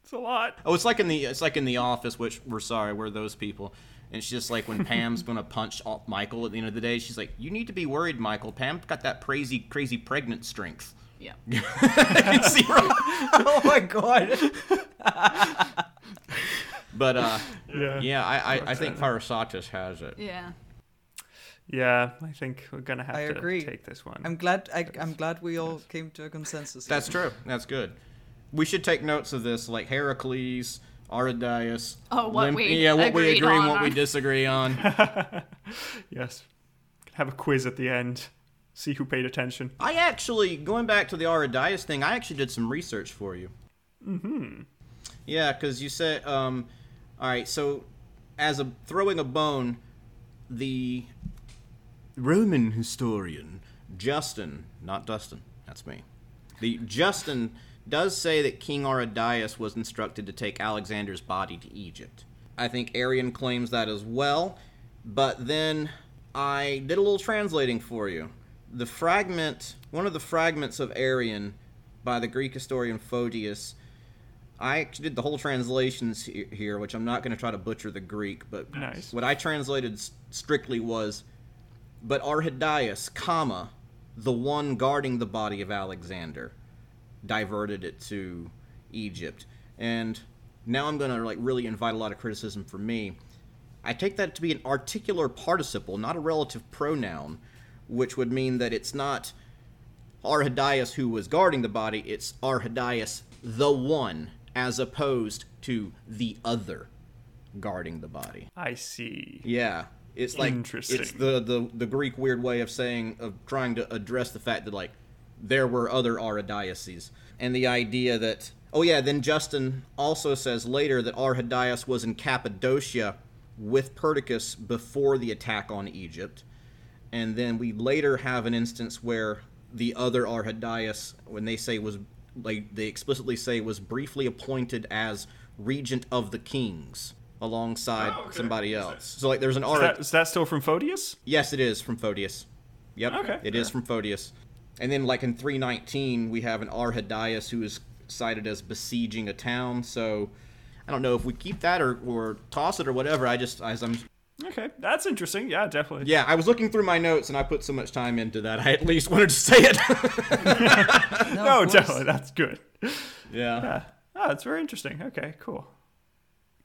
it's a lot. Oh, it's like in the it's like in The Office, which we're sorry, we're those people. And it's just like when Pam's gonna punch Michael at the end of the day, she's like, "You need to be worried, Michael. Pam's got that crazy, crazy pregnant strength." Yeah. Zero. Oh my god. But uh, yeah, yeah I, I, I think Parasatis has it. Yeah. Yeah, I think we're gonna have I to agree. take this one. I'm glad. I, I'm glad we all yes. came to a consensus. That's here. true. That's good. We should take notes of this, like Heracles, Arrhidaeus. Oh, what Olymp- we yeah, what we agree, on. what we disagree on. Yes. Have a quiz at the end. See who paid attention. I actually, going back to the Arrhidaeus thing, I actually did some research for you. Mm-hmm. Yeah, because you said, um, all right, so as a throwing a bone, the Roman historian, Justin, not Dustin, that's me. The Justin does say that King Arrhidaeus was instructed to take Alexander's body to Egypt. I think Arian claims that as well, but then I did a little translating for you. The fragment, one of the fragments of Arian by the Greek historian Photius, I actually did the whole translations here, which I'm not going to try to butcher the Greek, but nice. What I translated strictly was, but Arrhidaeus, comma, the one guarding the body of Alexander, diverted it to Egypt. And now I'm going to like really invite a lot of criticism from me. I take that to be an articular participle, not a relative pronoun, which would mean that it's not Arrhidaeus who was guarding the body, it's Arrhidaeus the one, as opposed to the other guarding the body. I see. Yeah. It's like it's the, the, the Greek weird way of saying, of trying to address the fact that like there were other Arrhidaiuses. And the idea that, oh yeah, then Justin also says later that Arrhidaeus was in Cappadocia with Perdiccas before the attack on Egypt. And then we later have an instance where the other Arrhidaeus, when they say was, like they explicitly say, was briefly appointed as regent of the kings alongside oh, okay. somebody else. So like there's an Arrhidaeus. Is that, is that still from Photius? Yes, it is from Photius. Yep, okay. it yeah. is from Photius. And then like in three nineteen, we have an Arrhidaeus who is cited as besieging a town. So I don't know if we keep that or, or toss it or whatever. I just, as I'm... Okay, that's interesting. Yeah, definitely. Yeah, I was looking through my notes, and I put so much time into that, I at least wanted to say it. no, no definitely, that's good. Yeah. yeah. Oh, that's very interesting. Okay, cool.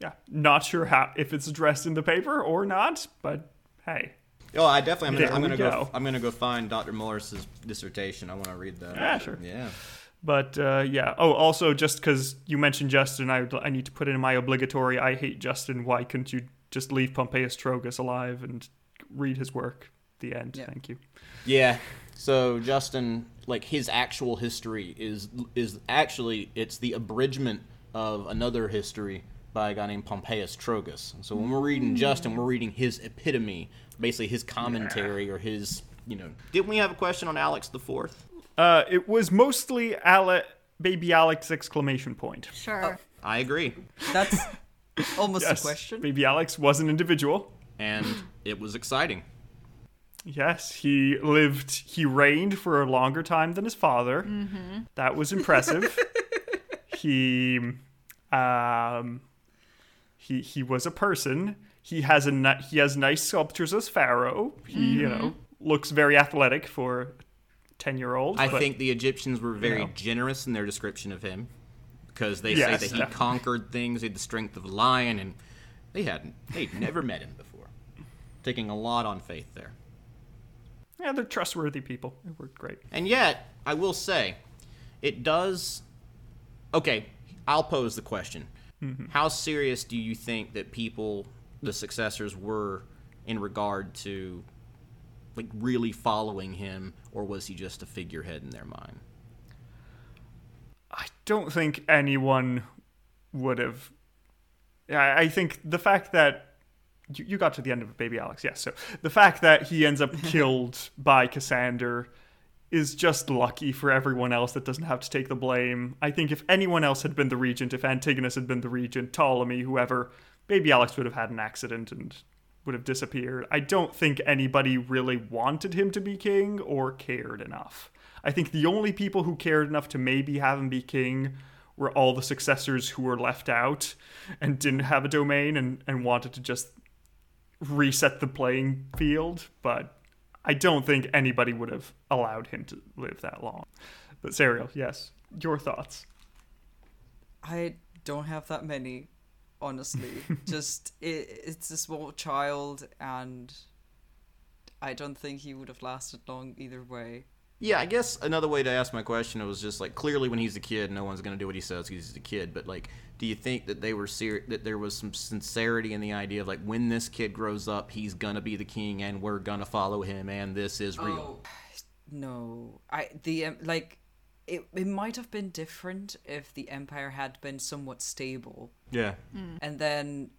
Yeah, not sure how if it's addressed in the paper or not, but hey. Oh, I definitely. I'm going to go. go. I'm going to go find Doctor Morris's dissertation. I want to read that. Yeah, sure. Yeah. But uh, yeah. Oh, also, just because you mentioned Justin, I I need to put in my obligatory. I hate Justin. Why couldn't you? Just leave Pompeius Trogus alive and read his work. The end. Yeah. Thank you. Yeah. So Justin, like his actual history is is actually it's the abridgment of another history by a guy named Pompeius Trogus. So when we're reading Justin, we're reading his epitome, basically his commentary yeah. or his, you know. Didn't we have a question on Alex the Fourth? Uh, it was mostly Ale- baby Alex exclamation point. Sure. Oh, I agree. That's. Almost yes. a question. Baby Alex was an individual. And it was exciting. Yes, he lived, he reigned for a longer time than his father. Mm-hmm. That was impressive. he, um, he he was a person. He has a he has nice sculptures as Pharaoh. He mm-hmm. you know looks very athletic for a ten-year-old. I but, think the Egyptians were very you know. generous in their description of him. Because they yes, say that he definitely. conquered things, he had the strength of a lion, and they hadn't, they'd never met him before. Taking a lot on faith there. Yeah, they're trustworthy people. It worked great. And yet, I will say, it does... Okay, I'll pose the question. Mm-hmm. How serious do you think that people, the successors, were in regard to like really following him, or was he just a figurehead in their mind? I don't think anyone would have... I think the fact that... You, you got to the end of Baby Alex, yes. So the fact that he ends up killed by Cassander is just lucky for everyone else that doesn't have to take the blame. I think if anyone else had been the regent, if Antigonus had been the regent, Ptolemy, whoever, Baby Alex would have had an accident and would have disappeared. I don't think anybody really wanted him to be king or cared enough. I think the only people who cared enough to maybe have him be king were all the successors who were left out and didn't have a domain and, and wanted to just reset the playing field. But I don't think anybody would have allowed him to live that long. But Sariel, yes, your thoughts. I don't have that many, honestly. Just it, it's a small child, and I don't think he would have lasted long either way. Yeah, I guess another way to ask my question was just like, clearly when he's a kid, no one's going to do what he says because he's a kid. But like, do you think that they were ser- that there was some sincerity in the idea of like, when this kid grows up, he's going to be the king and we're going to follow him and this is real? Oh, no, I the um, like it it might have been different if the empire had been somewhat stable. Yeah. Mm. And then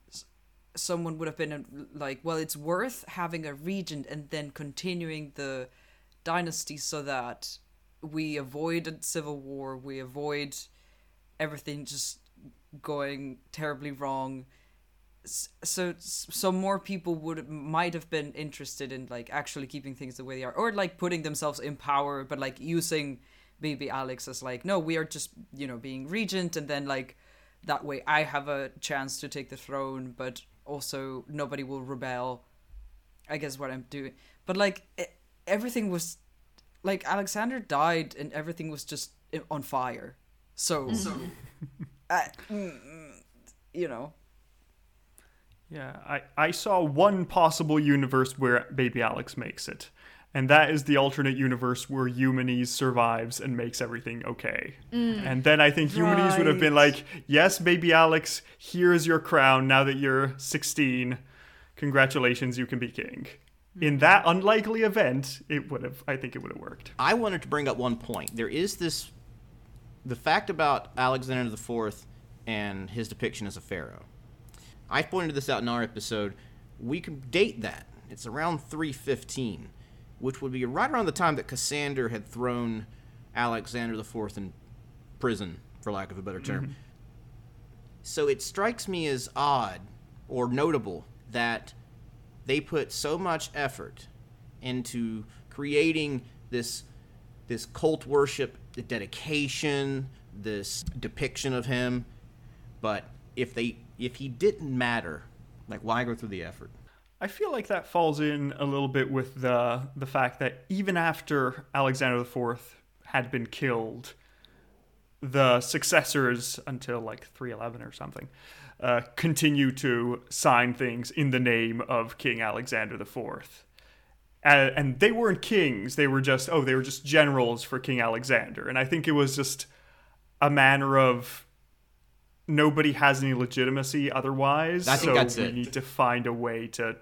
someone would have been like, well, it's worth having a regent and then continuing the dynasty so that we avoid civil war, we avoid everything just going terribly wrong, so so more people would might have been interested in like actually keeping things the way they are, or like putting themselves in power, but like using baby Alex as like, no, we are just, you know, being regent, and then like that way I have a chance to take the throne, but also nobody will rebel, I guess, what I'm doing. But like it, everything was like Alexander died and everything was just on fire, so so uh, you know. Yeah, I, I saw one possible universe where baby Alex makes it, and that is the alternate universe where Eumenes survives and makes everything okay. Mm. And then I think Eumenes right. would have been like, yes, baby Alex, here's your crown now that you're sixteen, congratulations, you can be king. In that unlikely event, it would have, I think it would have worked. I wanted to bring up one point. There is this, the fact about Alexander the Fourth and his depiction as a pharaoh. I pointed this out in our episode. We can date that. It's around three fifteen, which would be right around the time that Cassander had thrown Alexander the Fourth in prison, for lack of a better term. Mm-hmm. So it strikes me as odd or notable that they put so much effort into creating this this cult worship, the dedication, this depiction of him. But if they if he didn't matter, like, why go through the effort? I feel like that falls in a little bit with the the fact that even after Alexander the Fourth had been killed, the successors until like three eleven or something uh, continue to sign things in the name of King Alexander the Fourth, and, and they weren't kings. They were just oh, they were just generals for King Alexander. And I think it was just a manner of nobody has any legitimacy otherwise. I think so that's we it. Need to find a way to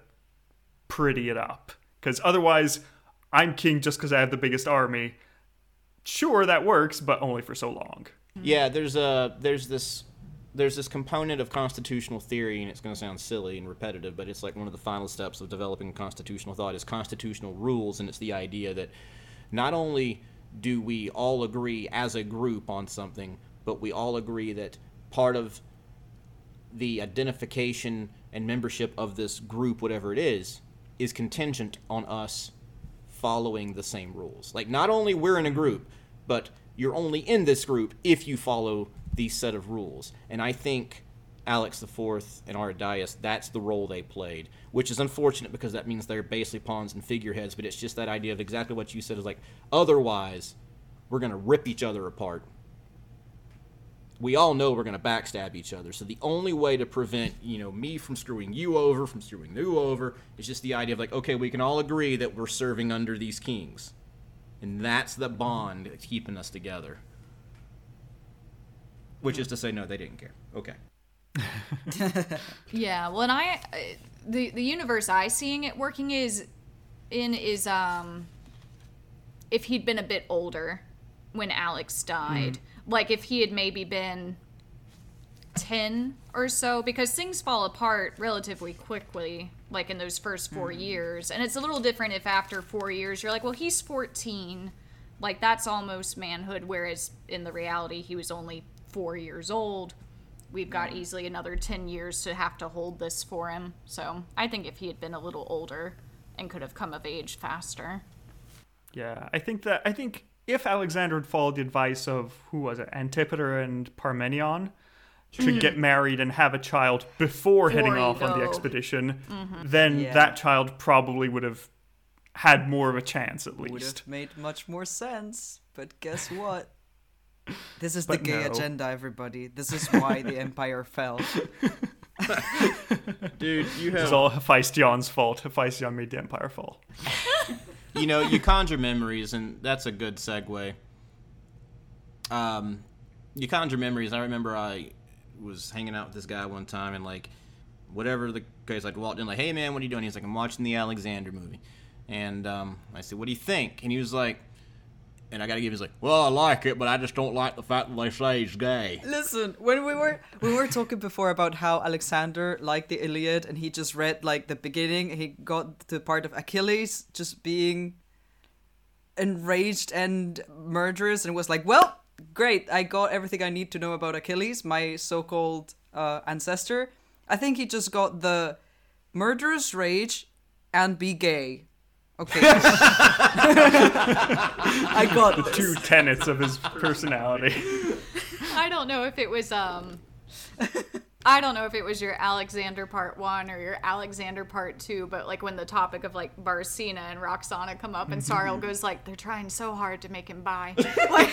pretty it up, because otherwise, I'm king just because I have the biggest army. Sure, that works, but only for so long. Yeah, there's a there's this there's this component of constitutional theory, and it's going to sound silly and repetitive, but it's like one of the final steps of developing constitutional thought is constitutional rules, and it's the idea that not only do we all agree as a group on something, but we all agree that part of the identification and membership of this group, whatever it is, is contingent on us following the same rules. Like, not only we're in a group, but you're only in this group if you follow these set of rules. And I think Alex the Fourth and Arrhidaeus, that's the role they played, which is unfortunate because that means they're basically pawns and figureheads, but it's just that idea of exactly what you said is like, otherwise, we're going to rip each other apart. We all know we're going to backstab each other. So the only way to prevent, you know, me from screwing you over, from screwing you over, is just the idea of like, okay, we can all agree that we're serving under these kings. And that's the bond that's keeping us together. Which is to say, no, they didn't care. Okay. Yeah, well, and I, the, the universe I seeing it working is in is um, if he'd been a bit older when Alex died. Mm-hmm. Like, if he had maybe been ten or so, because things fall apart relatively quickly, like in those first four mm-hmm. years. And it's a little different if after four years you're like, well, he's fourteen. Like, that's almost manhood, whereas in the reality he was only four years old. We've got easily another ten years to have to hold this for him. So I think if he had been a little older and could have come of age faster. Yeah, I think that... I think... if Alexander had followed the advice of, who was it, Antipater and Parmenion, to mm. get married and have a child before, before heading off go. on the expedition, mm-hmm. then yeah. that child probably would have had more of a chance, at least. Would have made much more sense, but guess what? This is but the gay no. agenda, everybody. This is why the empire fell. Dude, you have... It's all Hephaestion's fault. Hephaestion made the empire fall. You know, you conjure memories, and that's a good segue. Um, you conjure memories. I remember I was hanging out with this guy one time, and, like, whatever the guy's like, walked in, like, hey, man, what are you doing? He's like, I'm watching the Alexander movie. And um, I said, what do you think? And he was like, and I gotta give him, he's like, well, I like it, but I just don't like the fact that they say he's gay. Listen, when we were we were talking before about how Alexander liked the Iliad, and he just read, like, the beginning, and he got to the part of Achilles just being enraged and murderous, and was like, well, great, I got everything I need to know about Achilles, my so-called uh, ancestor. I think he just got the murderous rage and be gay. Okay. I got the two tenets of his personality. I don't know if it was um I don't know if it was your Alexander part one or your Alexander part two, but like when the topic of like Barsina and Roxana come up and Sariel mm-hmm. goes like, they're trying so hard to make him bi. Like,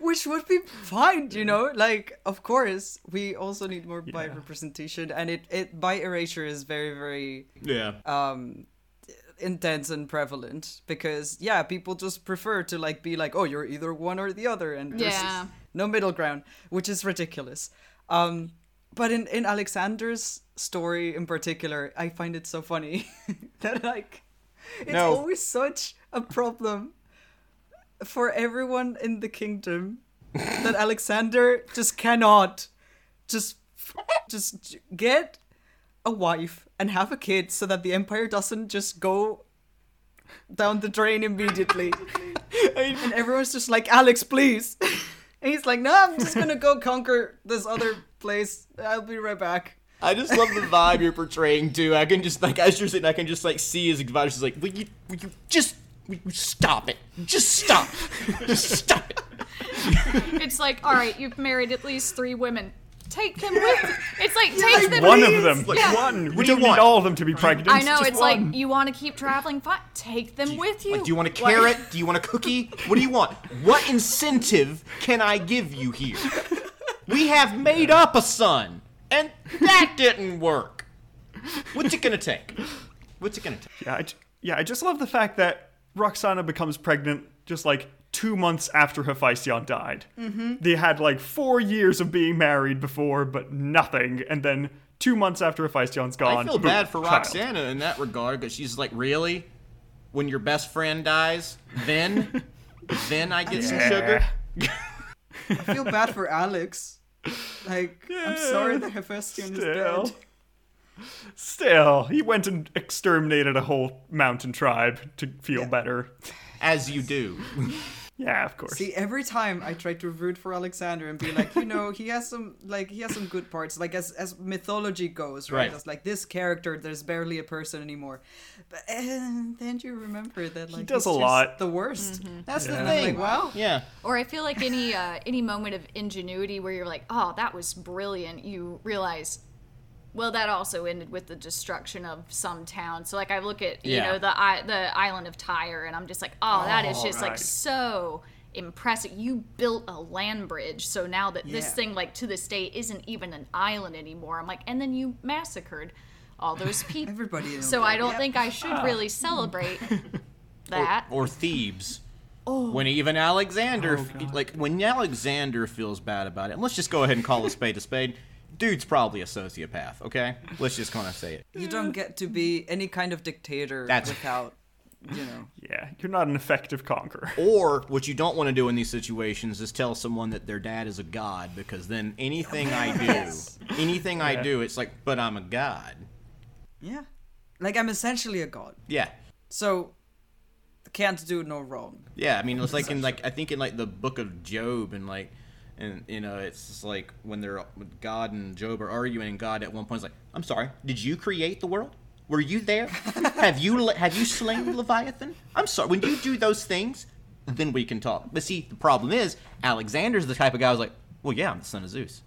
which would be fine, you know? Like, of course, we also need more yeah. bi representation, and it, it bi erasure is very, very yeah. um, intense and prevalent because, yeah, people just prefer to, like, be like, oh, you're either one or the other, and there's yeah. no middle ground, which is ridiculous. Um, but in, in Alexander's story in particular, I find it so funny that, like, it's no. always such a problem for everyone in the kingdom that Alexander just cannot just just get a wife and have a kid so that the empire doesn't just go down the drain immediately. And everyone's just like, Alex, please. And he's like, no, I'm just gonna go conquer this other place. I'll be right back. I just love the vibe you're portraying, too. I can just, like, as you're sitting, I can just, like, see his advice. He's like, will you, will you just... stop it. Just stop. Just stop it. It's like, all right, you've married at least three women. Take him with you. It's like, yeah, take like them. One please. Of them. Like yeah. one. We don't want? Need all of them to be pregnant. I know, just it's one. Like, you want to keep traveling? Fine. Take them you, with you. Like, do you want a carrot? Do you want a cookie? What do you want? What incentive can I give you here? We have made up a son, and that didn't work. What's it going to take? What's it going to take? Yeah, I, yeah, I just love the fact that Roxana becomes pregnant just, like, two months after Hephaestion died. Mm-hmm. They had, like, four years of being married before, but nothing. And then two months after Hephaestion's gone, I feel boom, bad for child. Roxana in that regard, because she's like, really? When your best friend dies, then? Then I get some sugar? I feel bad for Alex. Like, yeah, I'm sorry that Hephaestion still. is dead. Still, he went and exterminated a whole mountain tribe to feel yeah. better. As you do. Yeah, of course. See, every time I try to root for Alexander and be like, you know, he has some, like, he has some good parts. Like, as as mythology goes, right? right. As, like, this character, there's barely a person anymore. But and then you remember that, like, he does he's a just lot. The worst. Mm-hmm. That's yeah. the thing. Like, wow. Yeah. Or I feel like any uh, any moment of ingenuity where you're like, oh, that was brilliant. You realize, well, that also ended with the destruction of some town. So, like, I look at, you yeah. know, the I, the island of Tyre, and I'm just like, oh, that oh, is just, right. like, so impressive. You built a land bridge, so now that yeah. this thing, like, to this day isn't even an island anymore. I'm like, and then you massacred all those people. Everybody so I don't yep. think I should oh. really celebrate that. Or, or Thebes. Oh. When even Alexander, oh, like, when Alexander feels bad about it, and let's just go ahead and call a spade a spade, dude's probably a sociopath, okay? Let's just kind of say it. You don't get to be any kind of dictator That's... without, you know. Yeah, you're not an effective conqueror. Or what you don't want to do in these situations is tell someone that their dad is a god, because then anything I do, anything yeah. I do, it's like, but I'm a god. Yeah. Like, I'm essentially a god. Yeah. So, can't do no wrong. Yeah, I mean, it's like in, like, I think in, like, the book of Job and, like, and, you know, it's just like when they're God and Job are arguing, and God at one point is like, I'm sorry, did you create the world? Were you there? have you have you slain Leviathan? I'm sorry, when you do those things, then we can talk. But see, the problem is, Alexander's the type of guy who's like, well, yeah, I'm the son of Zeus.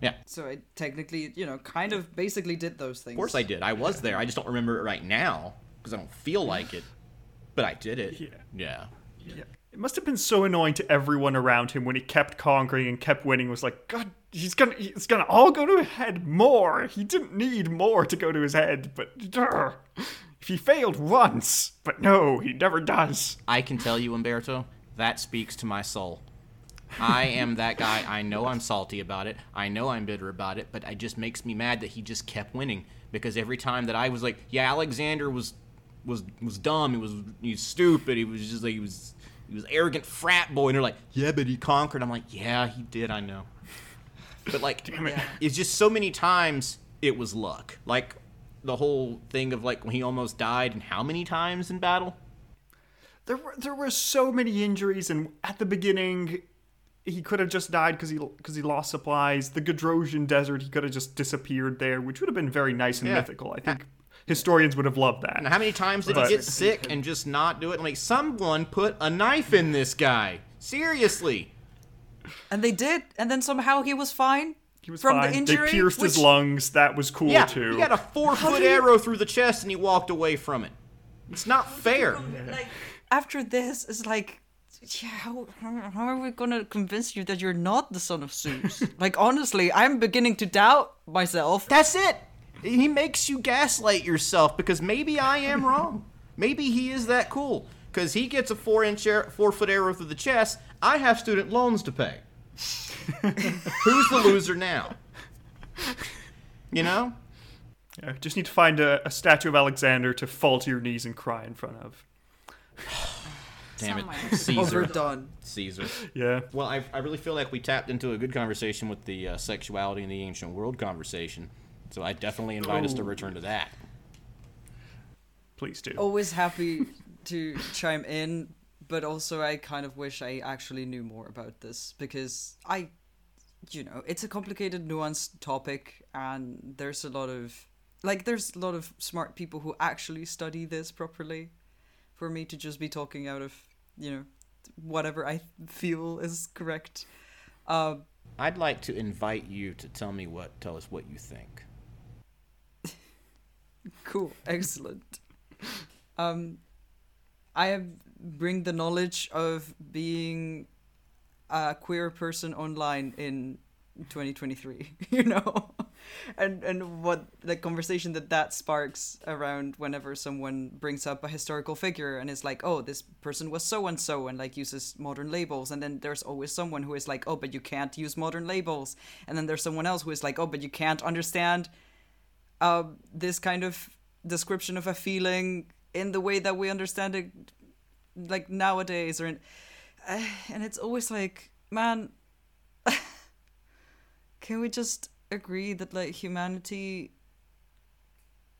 Yeah. So I technically, you know, kind of basically did those things. Of course I did. I was yeah. there. I just don't remember it right now because I don't feel like it. But I did it. Yeah. Yeah. Yeah. yeah. It must have been so annoying to everyone around him when he kept conquering and kept winning. It was like, God, he's gonna, it's gonna all go to his head more. He didn't need more to go to his head, but uh, if he failed once, but no, he never does. I can tell you, Umberto, that speaks to my soul. I am that guy. I know I'm salty about it. I know I'm bitter about it, but it just makes me mad that he just kept winning because every time that I was like, yeah, Alexander was, was, was dumb. He was, he was stupid. He was just like, he was. He was an arrogant frat boy, and they're like, yeah, but he conquered. I'm like, yeah, he did, I know. But, like, damn it. It's just so many times it was luck. Like, the whole thing of, like, when he almost died, and how many times in battle? There were, there were so many injuries, and at the beginning, he could have just died because he, because he lost supplies. The Gedrosian Desert, he could have just disappeared there, which would have been very nice and yeah. mythical, I think. I- Historians would have loved that. And how many times did but, he get sick and just not do it? Like, someone put a knife in this guy. Seriously. And they did. And then somehow he was fine. He was from fine. The injury, they pierced which, his lungs. That was cool, yeah, too. He got a four-foot arrow through the chest, and he walked away from it. It's not fair. Like, after this, it's like, yeah, how, how are we going to convince you that you're not the son of Zeus? Like, honestly, I'm beginning to doubt myself. That's it. He makes you gaslight yourself because maybe I am wrong. Maybe he is that cool because he gets a four-inch, ar- four-foot arrow through the chest. I have student loans to pay. Who's the loser now? You know? Yeah, just need to find a, a statue of Alexander to fall to your knees and cry in front of. Damn it, Caesar. Overdone. Caesar. Yeah. Well, I, I really feel like we tapped into a good conversation with the uh, sexuality in the ancient world conversation. So I definitely invite oh. us to return to that. Please do. Always happy to chime in, but also I kind of wish I actually knew more about this because I, you know, it's a complicated, nuanced topic, and there's a lot of, like, there's a lot of smart people who actually study this properly. For me to just be talking out of, you know, whatever I feel is correct. Uh, I'd like to invite you to tell me what, tell us what you think. Cool, excellent. Um, I bring the knowledge of being a queer person online in twenty twenty-three, you know, and and what the conversation that that sparks around whenever someone brings up a historical figure and is like, oh, this person was so and so, and like uses modern labels, and then there's always someone who is like, oh, but you can't use modern labels, and then there's someone else who is like, oh, but you can't understand. Uh, this kind of description of a feeling in the way that we understand it, like nowadays, or in, uh, and it's always like, man, can we just agree that like humanity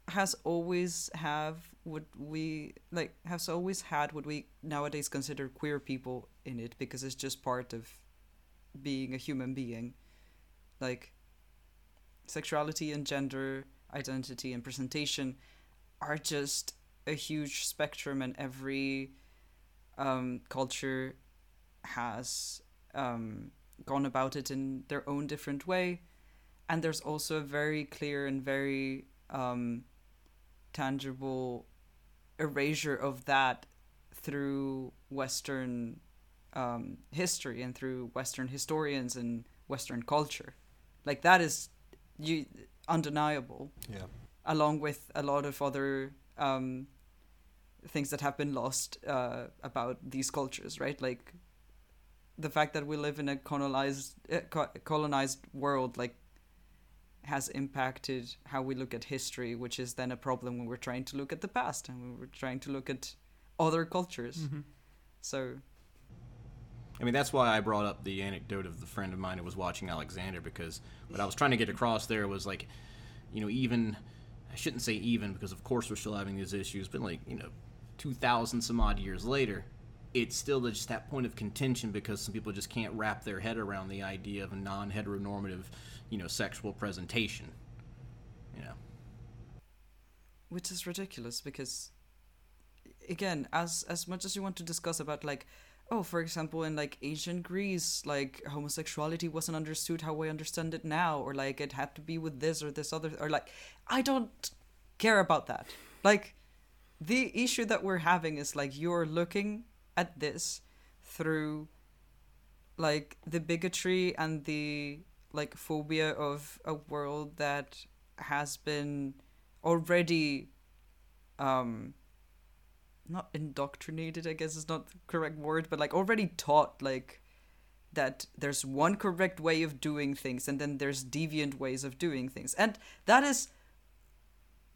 has always have what we like has always had what we nowadays consider queer people in it because it's just part of being a human being, like sexuality and gender. Identity and presentation are just a huge spectrum, and every um, culture has um, gone about it in their own different way. And there's also a very clear and very um, tangible erasure of that through Western um, history and through Western historians and Western culture. Like that is you. Undeniable, yeah. Along with a lot of other um, things that have been lost uh, about these cultures, right? Like the fact that we live in a colonized uh, colonized world, like, has impacted how we look at history, which is then a problem when we're trying to look at the past and when we're trying to look at other cultures. Mm-hmm. So, I mean, that's why I brought up the anecdote of the friend of mine who was watching Alexander, because what I was trying to get across there was, like, you know, even, I shouldn't say even, because of course we're still having these issues, but, like, you know, two thousand some odd years later, it's still just that point of contention because some people just can't wrap their head around the idea of a non-heteronormative, you know, sexual presentation, you know. Which is ridiculous because, again, as as much as you want to discuss about, like, oh, for example, in like ancient Greece, like homosexuality wasn't understood how we understand it now, or like it had to be with this or this other, or like, I don't care about that. Like, the issue that we're having is like, you're looking at this through like the bigotry and the like phobia of a world that has been already um not indoctrinated, I guess is not the correct word, but like already taught, like that there's one correct way of doing things and then there's deviant ways of doing things. And that is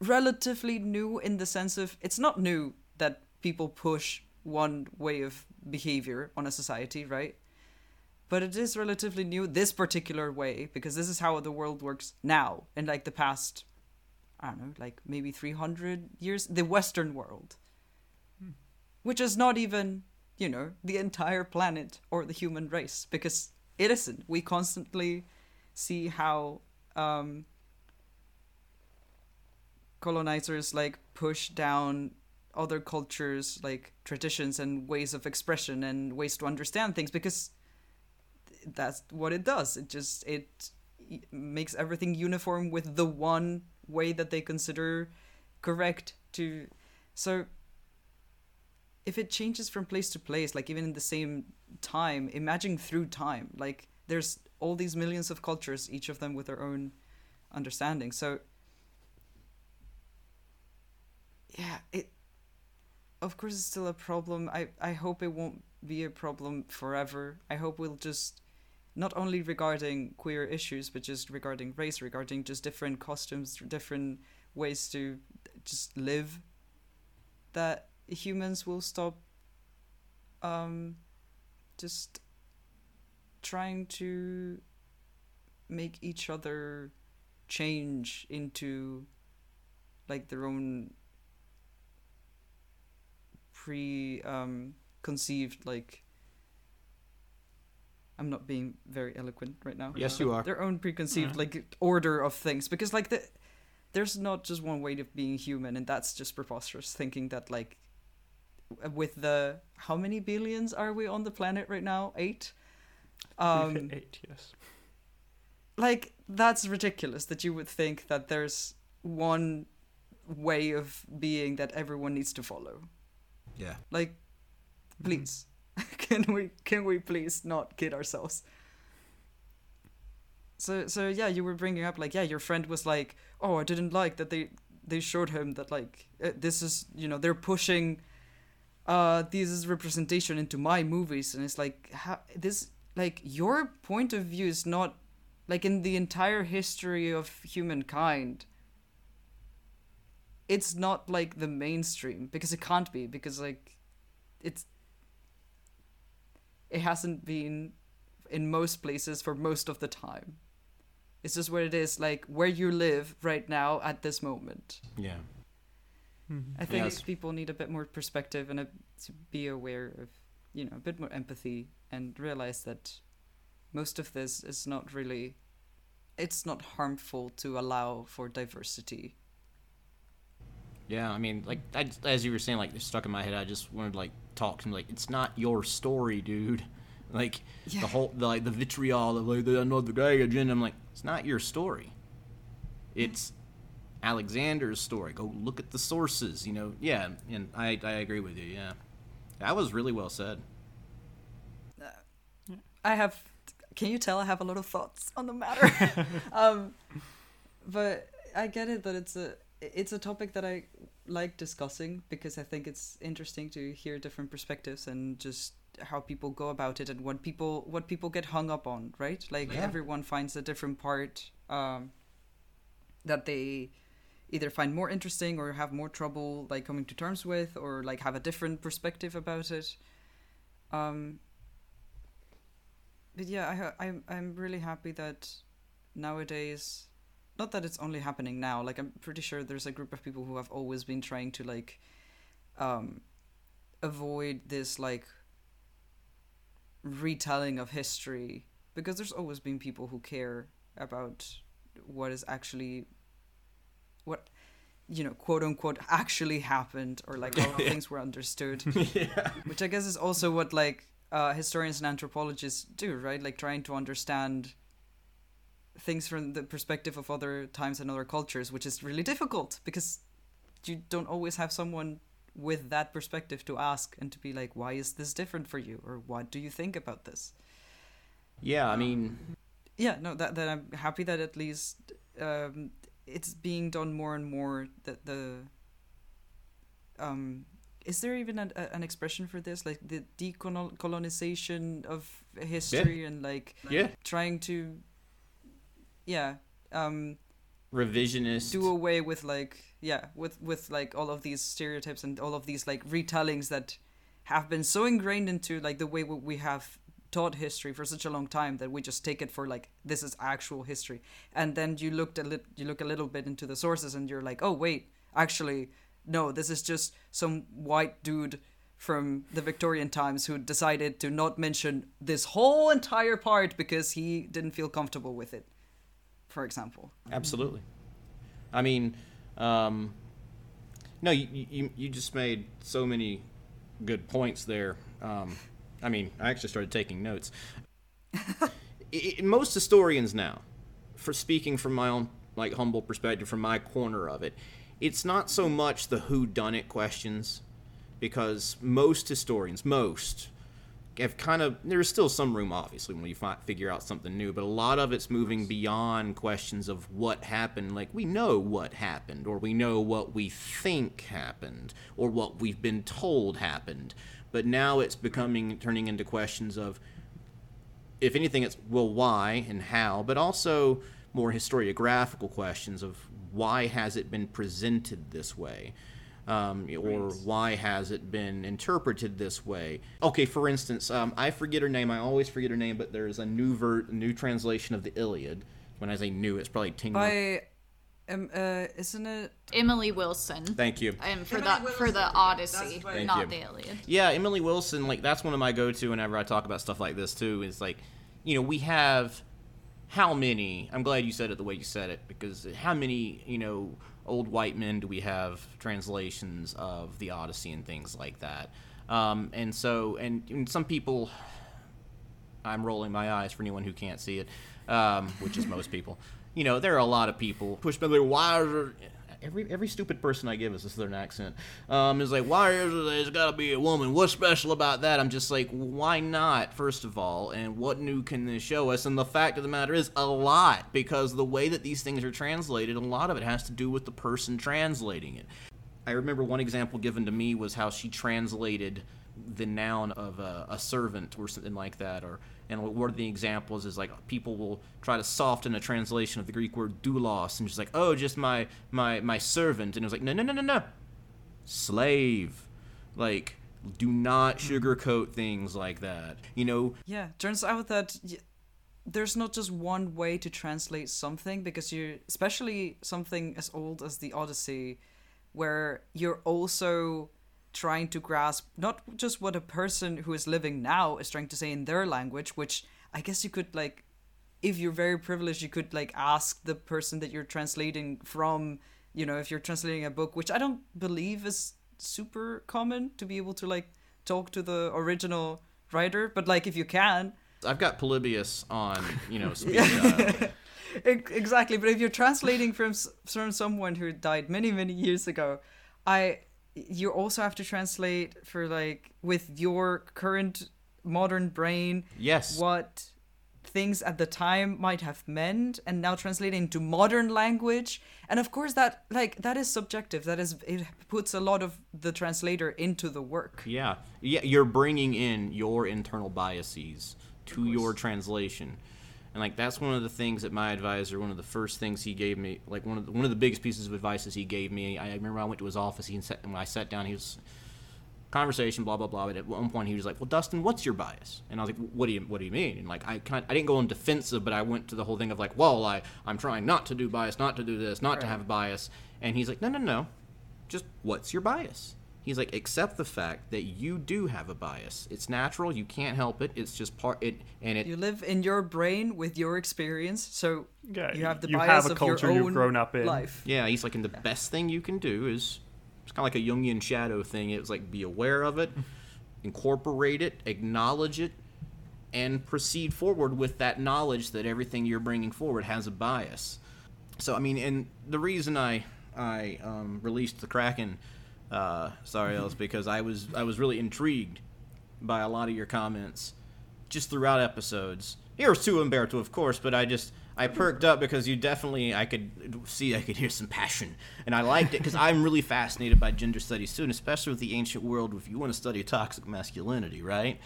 relatively new in the sense of, it's not new that people push one way of behavior on a society, right? But it is relatively new, this particular way, because this is how the world works now in like the past, I don't know, like maybe three hundred years, the Western world. Which is not even, you know, the entire planet or the human race, because it isn't. We constantly see how um, colonizers, like, push down other cultures, like, traditions and ways of expression and ways to understand things, because that's what it does. It just, it makes everything uniform with the one way that they consider correct to... So... if it changes from place to place, like even in the same time, imagine through time, like there's all these millions of cultures, each of them with their own understanding. So yeah, it, of course it's still a problem. I, I hope it won't be a problem forever. I hope we'll just, not only regarding queer issues, but just regarding race, regarding just different costumes, different ways to just live, that humans will stop um, just trying to make each other change into like their own pre um, conceived, like, I'm not being very eloquent right now. Yes, you are. Their own preconceived yeah. like order of things, because like the, there's not just one way of being human, and that's just preposterous thinking that like with the, how many billions are we on the planet right now? Eight? Um, eight, yes. Like, that's ridiculous that you would think that there's one way of being that everyone needs to follow. Yeah. Like, please. Mm-hmm. Can we, can we please not kid ourselves? So, so yeah, you were bringing up, like, yeah, your friend was like, oh, I didn't like that they, they showed him that, like, this is, you know, they're pushing... Uh, this is representation into my movies, and it's like, how, this, like, your point of view is not, like, in the entire history of humankind, it's not, like, the mainstream, because it can't be, because, like, it's, it hasn't been in most places for most of the time. It's just what it is, like, where you live right now at this moment. Yeah. I think yes. people need a bit more perspective and a, to be aware of, you know, a bit more empathy and realize that most of this is not really, it's not harmful to allow for diversity. Yeah, I mean, like, I, as you were saying, like, it's stuck in my head, I just wanted to, like, talk to him, like, it's not your story, dude. Like, yeah. the whole, the, like, the vitriol of, like, the another day agenda, I'm like, it's not your story. It's... Alexander's story. Go look at the sources, you know. Yeah, and I I agree with you. Yeah, that was really well said. Uh, I have. Can you tell I have a lot of thoughts on the matter? um, but I get it that it's a it's a topic that I like discussing, because I think it's interesting to hear different perspectives and just how people go about it and what people what people get hung up on, right? Like yeah. everyone finds a different part um, that they either find more interesting or have more trouble like coming to terms with, or like have a different perspective about it. Um, but yeah, I, I'm I'm really happy that nowadays, not that it's only happening now. Like, I'm pretty sure there's a group of people who have always been trying to like um, avoid this like retelling of history, because there's always been people who care about what is actually what, you know, quote unquote actually happened, or like how yeah. things were understood. yeah. Which I guess is also what like uh, historians and anthropologists do, right? Like trying to understand things from the perspective of other times and other cultures, which is really difficult because you don't always have someone with that perspective to ask and to be like, why is this different for you? Or what do you think about this? Yeah, I mean... Yeah, no, that, that I'm happy that at least um, it's being done more and more, that the... Um, is there even an, a, an expression for this? Like the decolonization of history, yeah. and like yeah. trying to... Yeah. Um, revisionist. Do away with like... Yeah, with, with like all of these stereotypes and all of these like retellings that have been so ingrained into like the way we have taught history for such a long time that we just take it for like, this is actual history. And then you looked a li- you look a little bit into the sources and you're like, oh wait, actually, no, this is just some white dude from the Victorian times who decided to not mention this whole entire part because he didn't feel comfortable with it, for example. Absolutely. I mean... Um, no, you, you you just made so many good points there. Um, I mean, I actually started taking notes. it, most historians now, for speaking from my own like humble perspective, from my corner of it, it's not so much the whodunit questions, because most historians, most have kind of, there's still some room obviously when you fi- figure out something new, but a lot of it's moving beyond questions of what happened. Like we know what happened, or we know what we think happened, or what we've been told happened, but now it's becoming turning into questions of, if anything, it's well why and how, but also more historiographical questions of why has it been presented this way. Um, or why has it been interpreted this way? Okay, for instance, um, I forget her name. I always forget her name, but there's a new ver- new translation of the Iliad. When I say new, it's probably ten. By, um, uh, isn't it Emily Wilson? Thank you. Um, for Emily the Wilson. For the Odyssey, not you. The Iliad. Yeah, Emily Wilson. Like that's one of my go-to whenever I talk about stuff like this too. Is like, you know, we have how many? I'm glad you said it the way you said it, because how many? You know. Old white men do we have translations of the Odyssey and things like that. Um, and so, and, and some people, I'm rolling my eyes for anyone who can't see it, um, which is most people. You know, there are a lot of people push back, like, why is every, every stupid person I give is a southern accent. Um, is like, why is it, it's gotta be a woman? What's special about that? I'm just like, why not, first of all? And what new can this show us? And the fact of the matter is, a lot, because the way that these things are translated, a lot of it has to do with the person translating it. I remember one example given to me was how she translated the noun of a, a servant or something like that, or and one of the examples is like people will try to soften a translation of the Greek word doulos, and she's like, oh, just my my my servant, and it was like, no no no no no, slave. Like, do not sugarcoat things like that, you know. Yeah, turns out that y- there's not just one way to translate something, because you, especially something as old as the Odyssey, where you're also trying to grasp not just what a person who is living now is trying to say in their language, which I guess you could, like, if you're very privileged, you could like ask the person that you're translating from, you know, if you're translating a book, which I don't believe is super common to be able to like talk to the original writer, but like if you can. I've got Polybius on, you know, speed dial. Exactly, but if you're translating from from someone who died many, many years ago, I... you also have to translate for like with your current modern brain. Yes. What things at the time might have meant, and now translating into modern language. And of course that like that is subjective. That is, it puts a lot of the translator into the work. Yeah. Yeah. You're bringing in your internal biases to your translation. And like that's one of the things that my advisor, one of the first things he gave me, like one of the, one of the biggest pieces of advice he gave me. I remember I went to his office, he sat, and when I sat down, he was conversation, blah blah blah. But at one point he was like, "Well, Dustin, what's your bias?" And I was like, "What do you what do you mean?" And like I kind I didn't go on defensive, but I went to the whole thing of like, "Well, I I'm trying not to do bias, not to do this, not right. to have a bias." And he's like, "No no no, just what's your bias?" He's like, accept the fact that you do have a bias. It's natural. You can't help it. It's just part it, and it. You live in your brain with your experience, so yeah, you have the you bias have of your own you've grown up in. Life. Yeah, he's like, and the yeah. best thing you can do is, it's kind of like a Jungian shadow thing. It's like, be aware of it, incorporate it, acknowledge it, and proceed forward with that knowledge that everything you're bringing forward has a bias. So, I mean, and the reason I I um, released the Kraken, uh, sorry, else, because I was I was really intrigued by a lot of your comments just throughout episodes. Here's to Umberto, of course, but I just I perked up because you definitely I could see I could hear some passion, and I liked it because I'm really fascinated by gender studies too, and especially with the ancient world. If you want to study toxic masculinity, right?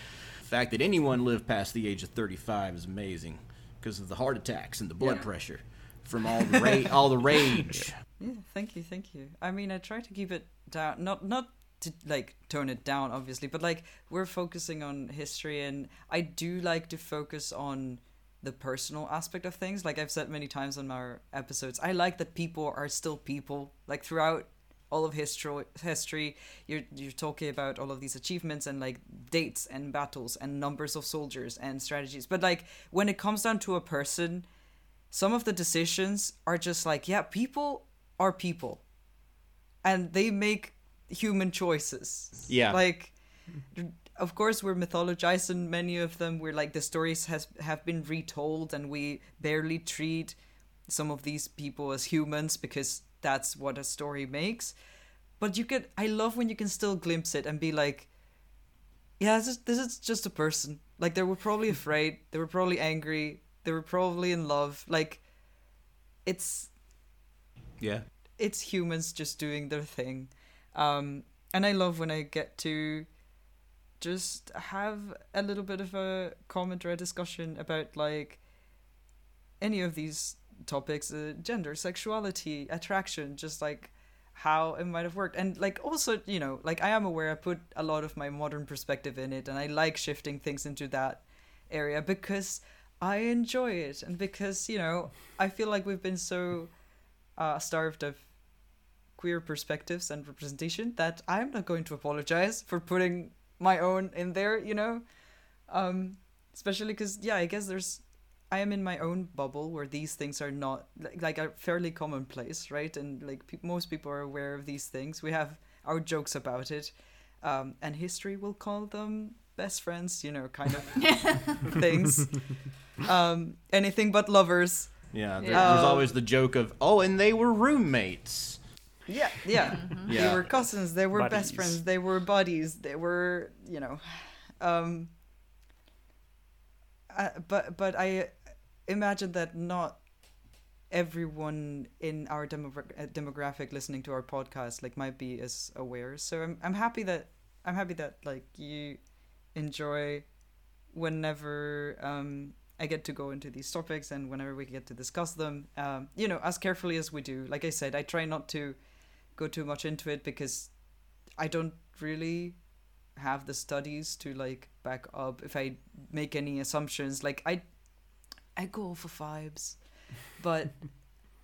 The fact that anyone lived past the age of thirty-five is amazing because of the heart attacks and the blood yeah. pressure from all the ra- all the rage. Yeah, thank you, thank you. I mean, I try to keep it down, not not. to like tone it down obviously, but like we're focusing on history, and I do like to focus on the personal aspect of things. Like I've said many times on our episodes, I like that people are still people. Like throughout all of history history you're you're talking about all of these achievements and like dates and battles and numbers of soldiers and strategies, but like when it comes down to a person, some of the decisions are just like, yeah, people are people and they make human choices. Yeah, like of course we're mythologizing many of them. We're like the stories has have been retold, and we barely treat some of these people as humans because that's what a story makes. But you could, I love when you can still glimpse it and be like, yeah, this is, this is just a person. Like they were probably afraid, they were probably angry, they were probably in love. Like it's yeah it's humans just doing their thing. Um, and I love when I get to just have a little bit of a comment or a discussion about like any of these topics, uh, gender, sexuality, attraction, just like how it might have worked. And like also, you know, like I am aware I put a lot of my modern perspective in it, and I like shifting things into that area because I enjoy it, and because, you know, I feel like we've been so uh, starved of queer perspectives and representation that I'm not going to apologize for putting my own in there, you know, um, especially because, yeah, I guess there's, I am in my own bubble where these things are not like, like are fairly commonplace, right? And like pe- most people are aware of these things. We have our jokes about it, um, and history will call them best friends, you know, kind of things, um, anything but lovers. Yeah, there, um, there's always the joke of, oh, and they were roommates. Yeah, yeah. Mm-hmm. yeah. They were cousins, they were buddies. Best friends, they were buddies, they were, you know. Um, I, but but I imagine that not everyone in our demo- demographic listening to our podcast like might be as aware. So I'm I'm happy that I'm happy that like you enjoy whenever um, I get to go into these topics and whenever we get to discuss them, um, you know, as carefully as we do. Like I said, I try not to go too much into it because I don't really have the studies to like back up if I make any assumptions. Like I I go for vibes, but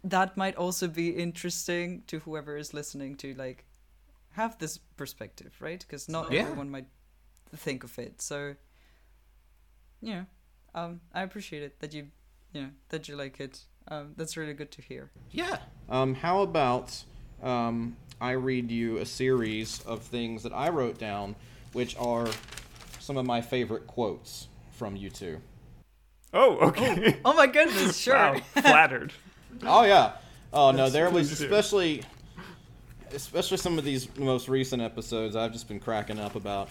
that might also be interesting to whoever is listening to like have this perspective, right? Because not yeah. everyone might think of it. So yeah, um I appreciate it that you you know that you like it. Um that's really good to hear. Yeah. Um how about Um, I read you a series of things that I wrote down, which are some of my favorite quotes from you two. Oh, okay. Oh, oh my goodness, sure. Wow, flattered. Oh, yeah. Oh, no, there was especially, especially some of these most recent episodes I've just been cracking up about.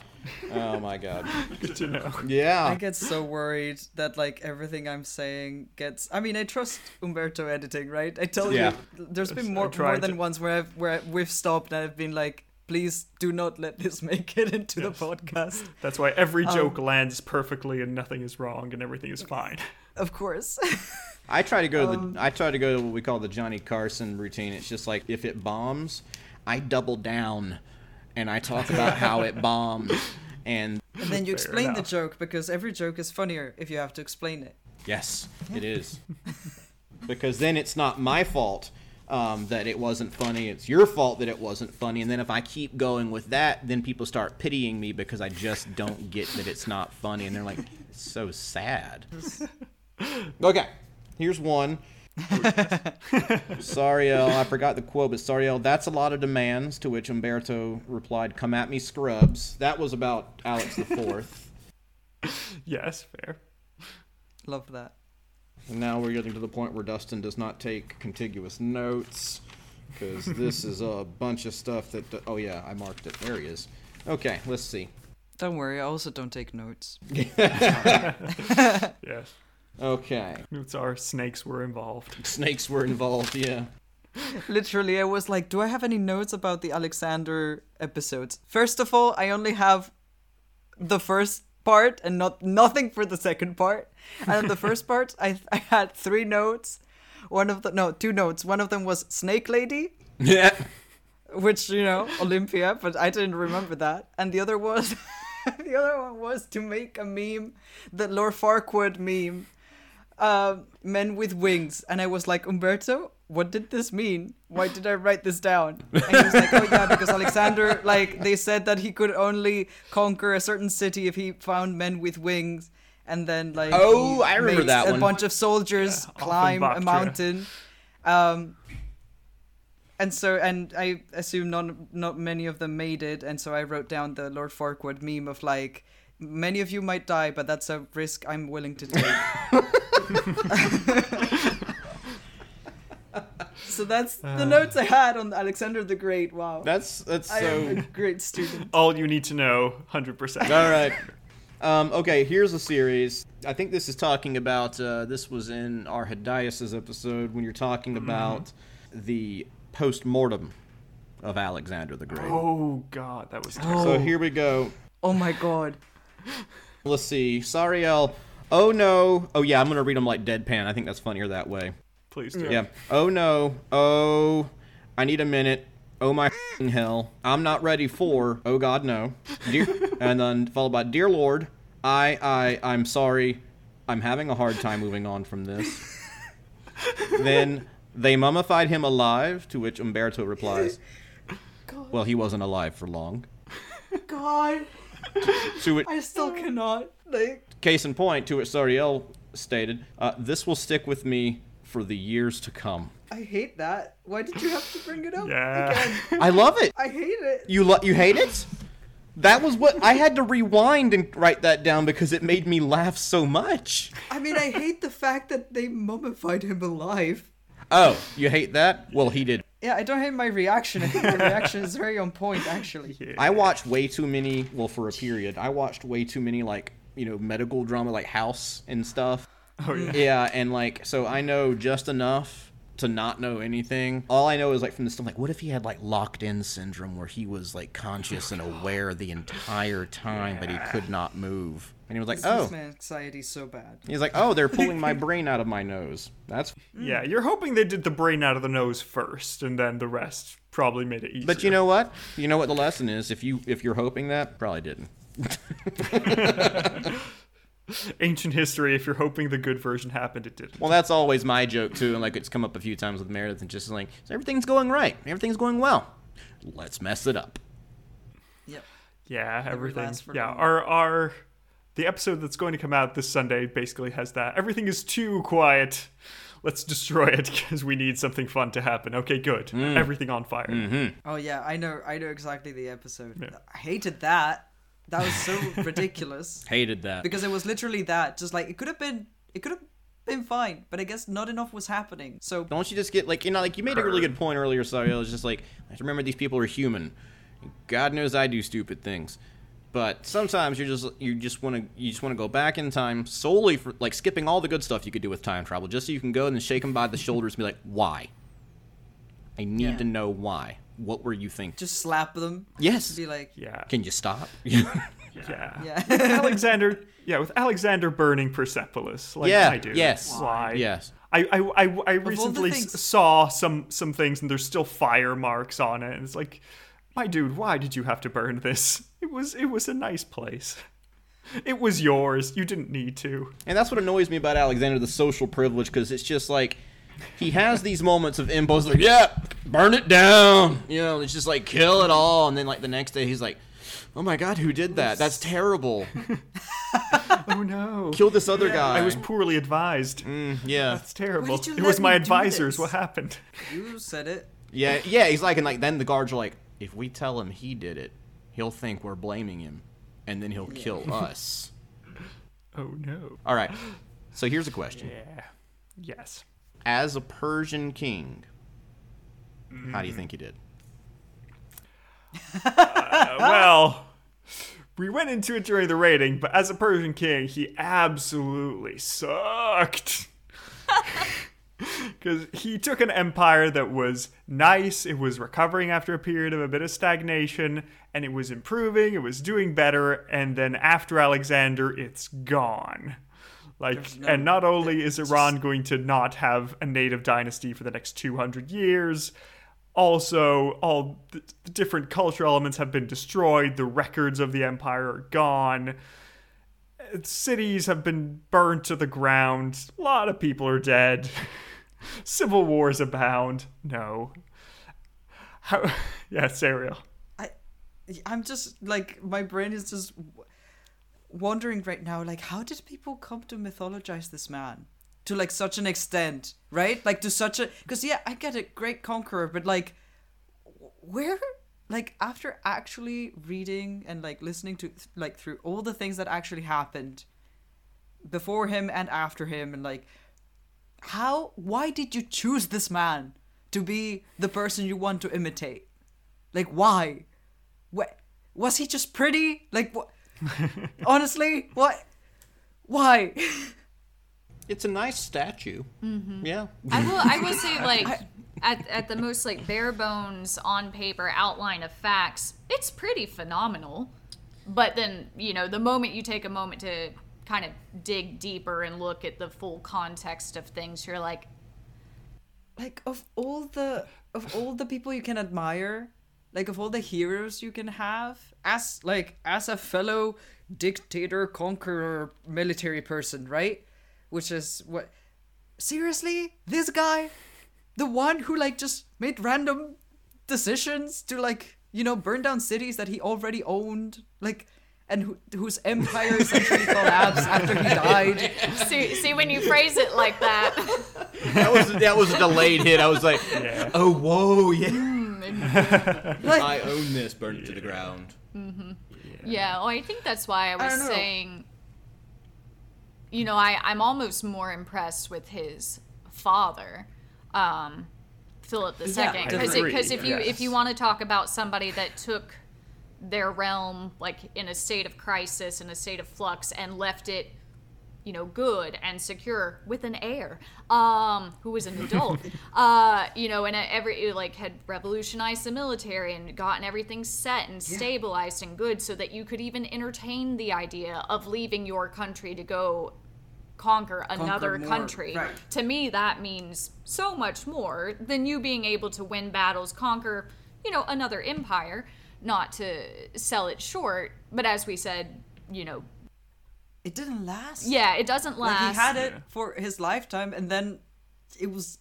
Oh, my God. Good to know. Yeah. I get so worried that, like, everything I'm saying gets... I mean, I trust Umberto editing, right? I tell yeah. you, there's been more, more than to... once where, I've, where we've stopped and I've been like, please do not let this make it into yes. the podcast. That's why every joke um, lands perfectly and nothing is wrong and everything is fine. Of course. I try to go to the, um, I try to go to what we call the Johnny Carson routine. It's just like, if it bombs, I double down and I talk about how it bombs, and, and then you explain enough. the joke, because every joke is funnier if you have to explain it. Yes, it is. Because then it's not my fault um, that it wasn't funny. It's your fault that it wasn't funny. And then if I keep going with that, then people start pitying me because I just don't get that it's not funny. And they're like, it's so sad. Okay. Here's one. Sariel, I forgot the quote, but Sariel, that's a lot of demands, to which Umberto replied, come at me, scrubs. That was about Alex the Fourth. Yes, fair. Love that. And now we're getting to the point where Dustin does not take contiguous notes, because this is a bunch of stuff that... Oh, yeah, I marked it. There he is. Okay, let's see. Don't worry, I also don't take notes. Yes. Okay. Notes are snakes were involved. Snakes were involved, yeah. Literally, I was like, do I have any notes about the Alexander episodes? First of all, I only have the first part and not nothing for the second part. And in the first part, I I had three notes. One of the no, two notes. One of them was Snake Lady. Yeah. Which, you know, Olympia, but I didn't remember that. And the other was the other one was to make a meme, the Lord Farquaad meme. Uh, men with wings. And I was like, Umberto, what did this mean? Why did I write this down? And he was like, oh yeah, because Alexander, like, they said that he could only conquer a certain city if he found men with wings. And then, like, oh, I remember that one. A bunch of soldiers yeah, climb a mountain. Um, and so, and I assume not, not many of them made it. And so I wrote down the Lord Farquaad meme of, like, many of you might die, but that's a risk I'm willing to take. So that's the uh, notes I had on Alexander the Great. Wow, that's that's I so am a great student. All you need to know, one hundred percent. All right. Um, okay, here's a series. I think this is talking about. Uh, this was in our Arrhidaeus' episode when you're talking about mm-hmm. the post-mortem of Alexander the Great. Oh God, that was terrible. So here we go. Oh my God. Let's see, Sariel. Oh no. Oh yeah, I'm going to read them like deadpan. I think that's funnier that way. Please do. Yeah. Oh no. Oh, I need a minute. Oh my hell. I'm not ready for. Oh God, no. Dear, and then followed by Dear Lord, I, I, I'm sorry. I'm having a hard time moving on from this. Then they mummified him alive, to which Umberto replies, God. Well, he wasn't alive for long. God. To it, I still cannot. Like. Case in point, to which Sariel stated, uh, this will stick with me for the years to come. I hate that. Why did you have to bring it up yeah. again? I love it. I hate it. You lo- you hate it? That was what... I had to rewind and write that down because it made me laugh so much. I mean, I hate the fact that they mummified him alive. Oh, you hate that? Well, he did. Yeah, I don't hate my reaction. I think my reaction is very on point, actually. Yeah. I watched way too many, well, for a period, I watched way too many, like, you know, medical drama, like House and stuff. Oh, yeah. Yeah, and, like, so I know just enough to not know anything. All I know is, like, from this stuff, like, what if he had, like, locked-in syndrome where he was, like, conscious and aware the entire time, yeah. but he could not move? And he was like, this oh. This makes my anxiety so bad. He's like, oh, they're pulling my brain out of my nose. That's... Yeah, you're hoping they did the brain out of the nose first, and then the rest probably made it easier. But you know what? You know what the lesson is? If, you, if you're hoping that, probably didn't. Ancient history, if you're hoping the good version happened, it didn't. Well, that's always my joke, too, and, like, it's come up a few times with Meredith, and just like, so everything's going right. Everything's going well. Let's mess it up. Yep. Yeah, everything. Yeah, long. our... our... The episode that's going to come out this Sunday basically has that. Everything is too quiet. Let's destroy it because we need something fun to happen. Okay, good. Mm. Everything on fire. Mm-hmm. Oh, yeah. I know I know exactly the episode. Yeah. I hated that. That was so ridiculous. Hated that. Because it was literally that. Just like, it could have been... It could have been fine, but I guess not enough was happening. So... Don't you just get, like... You know, like, you made a really good point earlier, sorry. It was just like, I have to remember these people are human. God knows I do stupid things. But sometimes you just you just want to you just want to go back in time solely for, like, skipping all the good stuff you could do with time travel, just so you can go and shake them by the shoulders and be like, why? I need yeah. to know why. What were you thinking? Just slap them. Yes. Be like, yeah. Can you stop? yeah. Yeah. With Alexander. Yeah, with Alexander burning Persepolis. Like yeah. I do. Yes. Why? Yes. I I I, I recently things- saw some some things and there's still fire marks on it, and it's like, my dude, why did you have to burn this? It was it was a nice place. It was yours. You didn't need to. And that's what annoys me about Alexander, the social privilege, because it's just like, he has these moments of impulse, like, yeah, burn it down. You know, it's just like, kill it all. And then, like, the next day he's like, oh my god, who did that? That's terrible. Oh no. Kill this other yeah. guy. I was poorly advised. Mm, yeah. That's terrible. It was my advisors. What happened? You said it. Yeah, yeah, he's like, and like then the guards are like, if we tell him he did it, he'll think we're blaming him, and then he'll yeah. kill us. Oh no. All right. So here's a question. Yeah. Yes. As a Persian king, mm. how do you think he did? uh, well, we went into it during the rating, but as a Persian king, he absolutely sucked. Because he took an empire that was nice, it was recovering after a period of a bit of stagnation, and it was improving, it was doing better, and then after Alexander, it's gone. Like, no, and not only is Iran just... going to not have a native dynasty for the next two hundred years, also, all the different cultural elements have been destroyed. The records of the empire are gone. Cities have been burnt to the ground. A lot of people are dead. Civil wars abound. No. How? Yeah, Sariel. I, I'm just, like, my brain is just wondering right now, like, how did people come to mythologize this man? To, like, such an extent, right? Like, to such a... Because, yeah, I get a great conqueror, but, like, where... Like, after actually reading and, like, listening to, like, through all the things that actually happened before him and after him, and, like, how... Why did you choose this man to be the person you want to imitate? Like, why? What, was he just pretty? Like, what? Honestly? What? Why? It's a nice statue. Mm-hmm. Yeah. I will I will say, like, at at the most, like, bare bones, on paper, outline of facts, it's pretty phenomenal. But then, you know, the moment you take a moment to kind of dig deeper and look at the full context of things, you're like... Like, of all the of all the people you can admire, like, of all the heroes you can have, as, like, as a fellow dictator, conqueror, military person, right? Which is what, seriously, this guy, the one who, like, just made random decisions to, like, you know, burn down cities that he already owned, like, and who, whose empire essentially collapsed after he died. See, see, when you phrase it like that, that was that was a delayed hit. I was like, yeah. oh, whoa, yeah, mm, like, I own this, burn it yeah. to the ground. Mm-hmm. Yeah, yeah well, I think that's why I was I saying. You know, I, I'm almost more impressed with his father, um, Philip the Second. Because yeah, because if you yes. if you want to talk about somebody that took their realm, like, in a state of crisis, in a state of flux, and left it, you know, good and secure with an heir um, who was an adult, uh, you know, and every like had revolutionized the military and gotten everything set and stabilized yeah. and good, so that you could even entertain the idea of leaving your country to go. Conquer another conquer country. Right. To me, that means so much more than you being able to win battles, conquer, you know, another empire, not to sell it short. But as we said, you know, it didn't last. Yeah, it doesn't last. Like, he had it yeah. for his lifetime, and then it was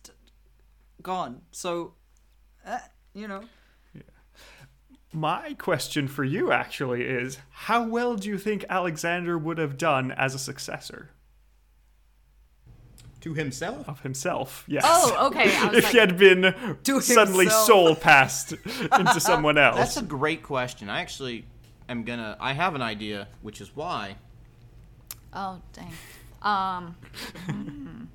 gone. So, uh, you know. Yeah. My question for you, actually, is how well do you think Alexander would have done as a successor? To himself? Of himself, yes. Oh, okay. I was if like, he had been suddenly soul passed into someone else. That's a great question. I actually am going to... I have an idea, which is why... Oh, dang. Um, mm.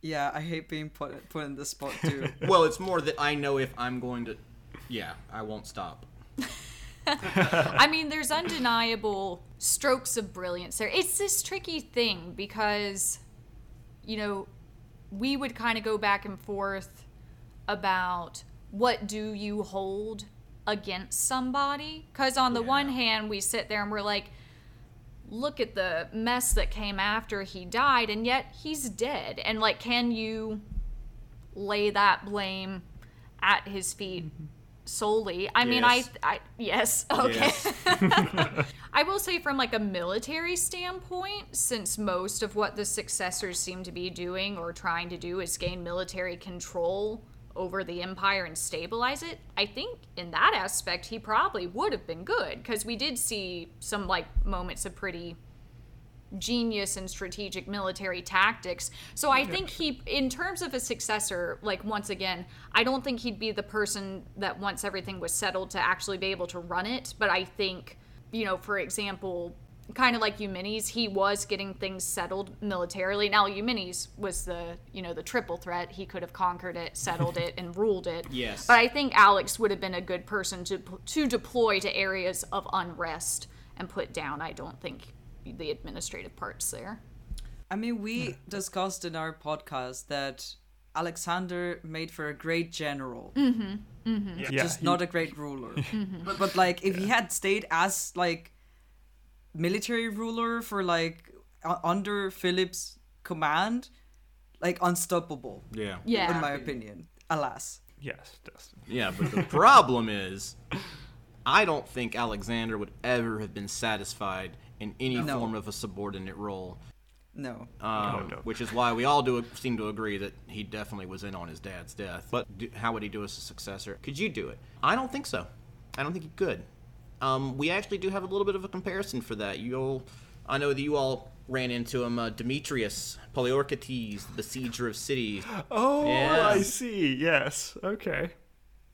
Yeah, I hate being put, put in this spot, too. Well, it's more that I know if I'm going to... Yeah, I won't stop. I mean, there's undeniable strokes of brilliance there. It's this tricky thing, because... You know, we would kind of go back and forth about what do you hold against somebody? Because on the yeah. one hand, we sit there and we're like, look at the mess that came after he died, and yet he's dead. And, like, can you lay that blame at his feet solely? I yes. mean, I, I... Yes, okay. Yes. I will say, from, like, a military standpoint, since most of what the successors seem to be doing or trying to do is gain military control over the empire and stabilize it, I think in that aspect he probably would have been good, because we did see some like moments of pretty genius and strategic military tactics. So I think he, in terms of a successor, like once again, I don't think he'd be the person that once everything was settled to actually be able to run it. But I think, you know, for example, kind of like Eumenes, he was getting things settled militarily. Now Eumenes was the, you know, the triple threat. He could have conquered it, settled it, and ruled it. Yes. But I think Alex would have been a good person to to deploy to areas of unrest and put down. I don't think the administrative parts there. I mean, we discussed in our podcast that Alexander made for a great general, mm-hmm. Mm-hmm. Yeah. just yeah, not he... a great ruler. Mm-hmm. But, but like, if yeah. he had stayed as like military ruler for like uh, under Philip's command, like unstoppable. Yeah, yeah. In my opinion, alas. Yes, Dustin. Yeah, but the problem is, I don't think Alexander would ever have been satisfied in any no. form of a subordinate role. No. Um, no, no. Which is why we all do seem to agree that he definitely was in on his dad's death. But do, how would he do as a successor? Could you do it? I don't think so. I don't think he could. Um, we actually do have a little bit of a comparison for that. You'll, I know that you all ran into him, uh, Demetrius, Poliorcetes, the besieger of cities. Oh, yeah. I see. Yes. Okay.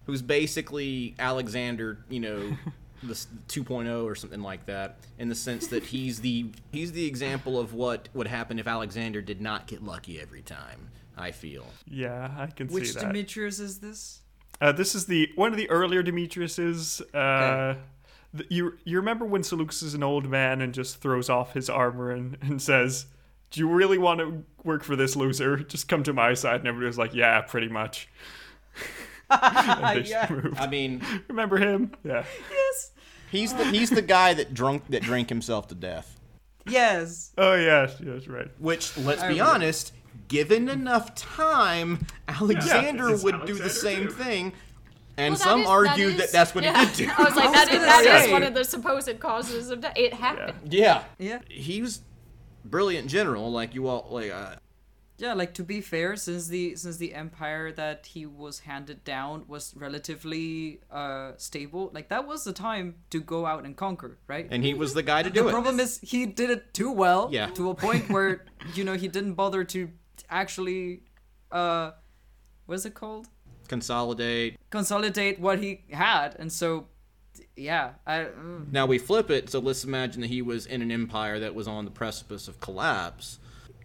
Who's basically Alexander, you know... the two point oh or something like that, in the sense that he's the he's the example of what would happen if Alexander did not get lucky every time, I feel. Yeah, I can Which see that. Which Demetrius is this? Uh, this is the one of the earlier Demetriuses. Uh, okay. the, you you remember when Seleucus is an old man and just throws off his armor and, and says, do you really want to work for this loser? Just come to my side. And everybody's like, yeah, pretty much. yeah. I mean, remember him? Yeah. Yes. He's the he's the guy that drunk that drank himself to death. Yes. Oh yes, yes, right. Which, let's I be remember. honest, given enough time, Alexander yeah, would Alexander do the same too. thing. And well, some is, argued that, is, that that's what yeah. he did do. I was like, that is that is one of the supposed causes of death. It happened. Yeah. Yeah. yeah. He was brilliant general, like you all like. Uh, Yeah, like, to be fair, since the since the empire that he was handed down was relatively uh, stable, like, that was the time to go out and conquer, right? And he was the guy to do it. The problem is he did it too well, yeah. to a point where, you know, he didn't bother to actually, uh, what is it called? Consolidate. Consolidate what he had, and so... Yeah. I, mm. Now we flip it, so let's imagine that he was in an empire that was on the precipice of collapse.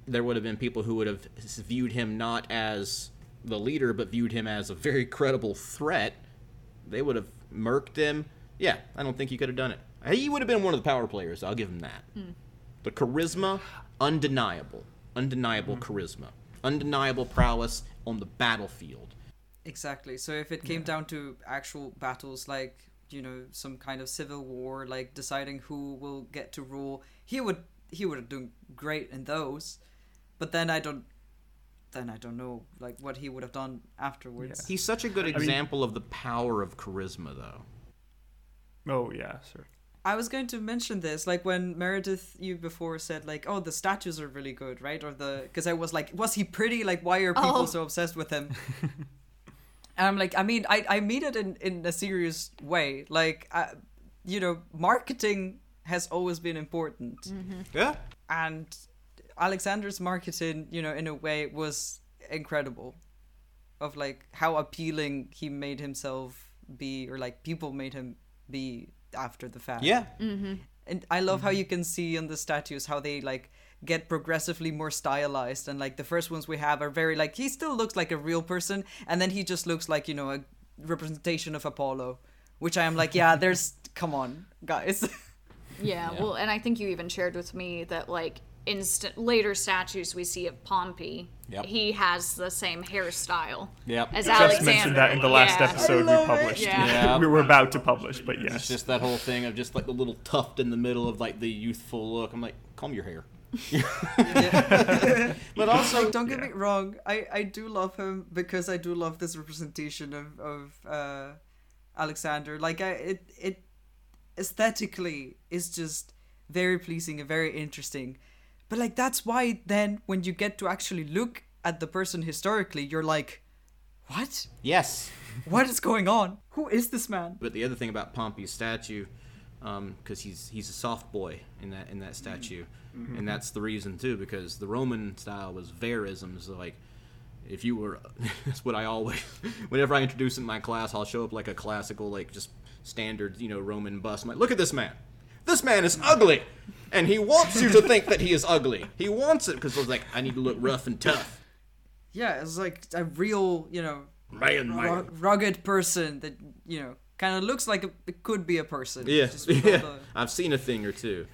There would have been people who would have viewed him not as the leader, but viewed him as a very credible threat. They would have murked him. Yeah, I don't think he could have done it. He would have been one of the power players. I'll give him that. Mm. The charisma, undeniable. Undeniable mm. charisma. Undeniable prowess on the battlefield. Exactly. So if it came yeah. down to actual battles, like, you know, some kind of civil war, like deciding who will get to rule, he would he would have done great in those. But then I don't, then I don't know like what he would have done afterwards. Yeah. He's such a good example I mean, of the power of charisma, though. Oh yeah, sure. I was going to mention this, like when Meredith, you before said like, oh, the statues are really good, right? Or the because I was like, was he pretty? Like, why are people oh. so obsessed with him? And I'm like, I mean, I I mean it in in a serious way. Like, uh, you know, marketing has always been important. Mm-hmm. Yeah, and. Alexander's marketing, you know, in a way was incredible of like how appealing he made himself be, or like people made him be after the fact. Yeah. Mm-hmm. And I love mm-hmm. how you can see in the statues how they like get progressively more stylized, and like the first ones we have are very like he still looks like a real person, and then he just looks like, you know, a representation of Apollo, which I am like, yeah, there's come on, guys. yeah, yeah, well, and I think you even shared with me that like Insta- later statues we see of Pompey, yep. he has the same hairstyle yep. as Alexander. I just mentioned that in the last yeah. episode we published. Yeah. Yeah. We were about to publish, but yes. It's just that whole thing of just like the little tuft in the middle of like the youthful look. I'm like, comb your hair. But also, don't get yeah. me wrong, I, I do love him because I do love this representation of, of uh, Alexander. Like, I, it, it aesthetically is just very pleasing and very interesting. But, like, that's why then when you get to actually look at the person historically, you're like, What? Yes. What is going on? Who is this man? But the other thing about Pompey's statue, um, because he's he's a soft boy in that in that statue, mm-hmm. and that's the reason too. Because the Roman style was verisms, so like. If you were, that's what I always, whenever I introduce in my class, I'll show up like a classical, like just standard, you know, Roman bust. I'm like, look at this man. This man is ugly. And he wants you to think that he is ugly. He wants it because I was like, I need to look rough and tough. Yeah, it's like a real, you know, man, ru- man. rugged person that, you know, kind of looks like a, it could be a person. Yeah, yeah. The... I've seen a thing or two.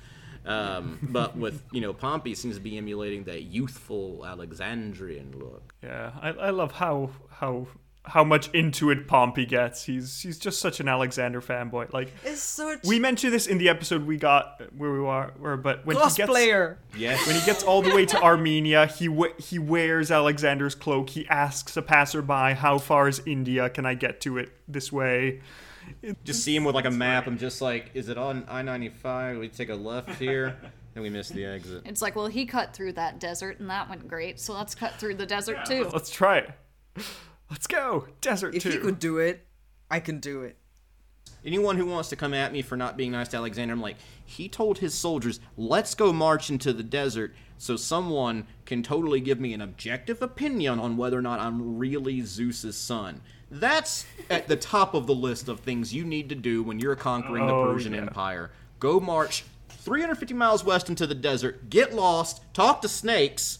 Um, but with, you know, Pompey seems to be emulating that youthful Alexandrian look. Yeah, I, I love how how how much into it Pompey gets. He's he's just such an Alexander fanboy. Like, it's such... we mentioned this in the episode we got where we were, but when Cosplayer. he gets player, yes, when he gets all the way to Armenia, he he wears Alexander's cloak. He asks a passerby, "How far is India? Can I get to it this way?" It's just see him with like a map. I'm just like, is it on I ninety-five? We take a left here, and we miss the exit. It's like, well, he cut through that desert, and that went great. So let's cut through the desert yeah, too. Let's try it. Let's go desert if too. If he could do it, I can do it. Anyone who wants to come at me for not being nice to Alexander, I'm like, he told his soldiers, let's go march into the desert so someone can totally give me an objective opinion on whether or not I'm really Zeus's son. That's at the top of the list of things you need to do when you're conquering oh, the Persian yeah. Empire. Go march three hundred fifty miles west into the desert, get lost, talk to snakes,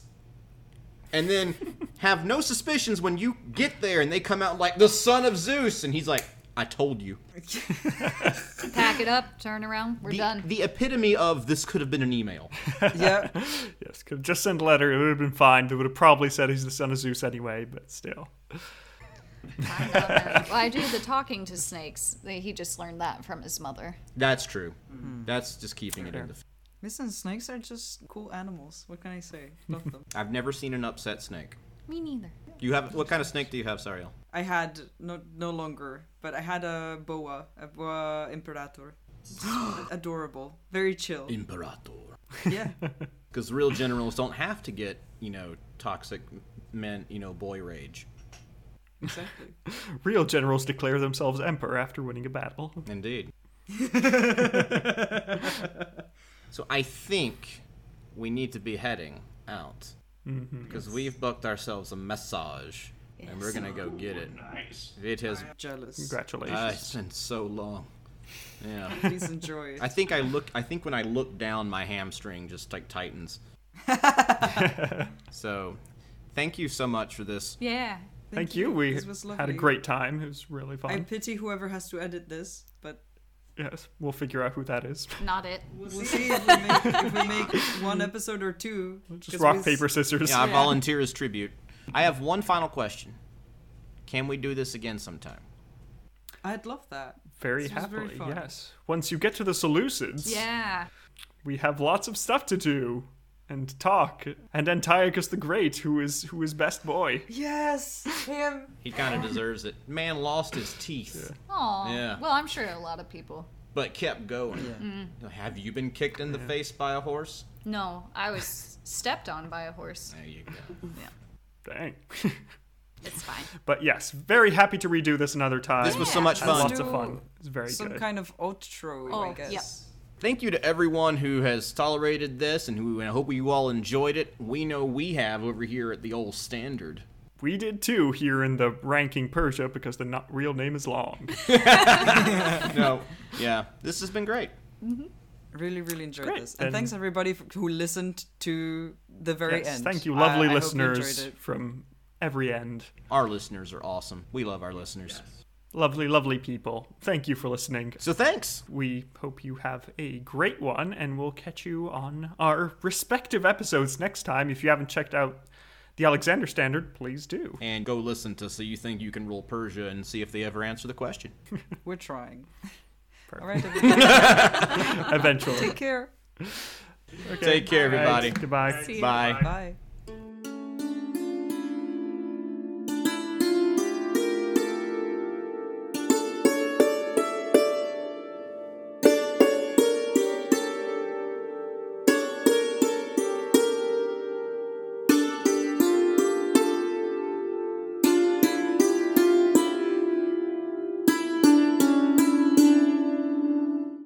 and then have no suspicions when you get there and they come out like, the son of Zeus, and he's like, I told you. Pack it up, turn around, we're the, done. The epitome of this could have been an email. Yeah. Yes, could have just sent a letter, it would have been fine. They would have probably said he's the son of Zeus anyway, but still. I love that. Well, I do the talking to snakes. He just learned that from his mother. That's true. Mm-hmm. That's just keeping it in the... Listen, snakes are just cool animals. What can I say? Love them. I've never seen an upset snake. Me neither. You have... What kind of snake do you have, Sariel? I had... No no longer. But I had a boa. A boa imperator. Adorable. Very chill. Imperator. Yeah. Because real generals don't have to get, you know, toxic men, you know, boy rage. Exactly. Real generals declare themselves emperor after winning a battle. Indeed. So I think we need to be heading out because mm-hmm. we've booked ourselves a massage, yes. and we're gonna go get it. Oh, nice. It has. I'm jealous. Congratulations. Uh, it's been so long. Yeah. Please enjoy it. I think I look. I think when I look down, my hamstring just like tightens. So, thank you so much for this. Yeah. Thank, Thank you. you. We had a great time. It was really fun. I pity whoever has to edit this, but... Yes, we'll figure out who that is. Not it. We'll see if we make, if we make one episode or two. Just rock, paper, scissors. Yeah, I yeah. volunteer as tribute. I have one final question. Can we do this again sometime? I'd love that. Very this happily, very yes. Once you get to the Seleucids, yeah, we have lots of stuff to do. And talk. And Antiochus the Great, who is who is best boy. Yes, him. He kind of deserves it. Man lost his teeth. Aw. Yeah. Yeah. Well, I'm sure a lot of people. But kept going. Yeah. Mm-hmm. Have you been kicked in the yeah. face by a horse? No, I was stepped on by a horse. There you go. Yeah. Dang. It's fine. But yes, very happy to redo this another time. This yeah. was so much fun. Lots of fun. It's very Some good. Some kind of outro, oh, I guess. Yep. Thank you to everyone who has tolerated this, and who, and I hope you all enjoyed it. We know we have over here at the old standard. We did too here in the ranking Persia because the not real name is long. No, yeah, this has been great. Mm-hmm. Really, really enjoyed great. this, and, and thanks everybody for, who listened to the very yes, end. Thank you, lovely I, listeners I you from every end. Our listeners are awesome. We love our listeners. Yes. Lovely, lovely people. Thank you for listening. So thanks. We hope you have a great one, and we'll catch you on our respective episodes next time. If you haven't checked out The Alexander Standard, please do. And go listen to So You Think You Can Rule Persia and see if they ever answer the question. We're trying. All right. Eventually. Take care. Okay. Take care, everybody. Right. Goodbye. Bye. Bye. Bye.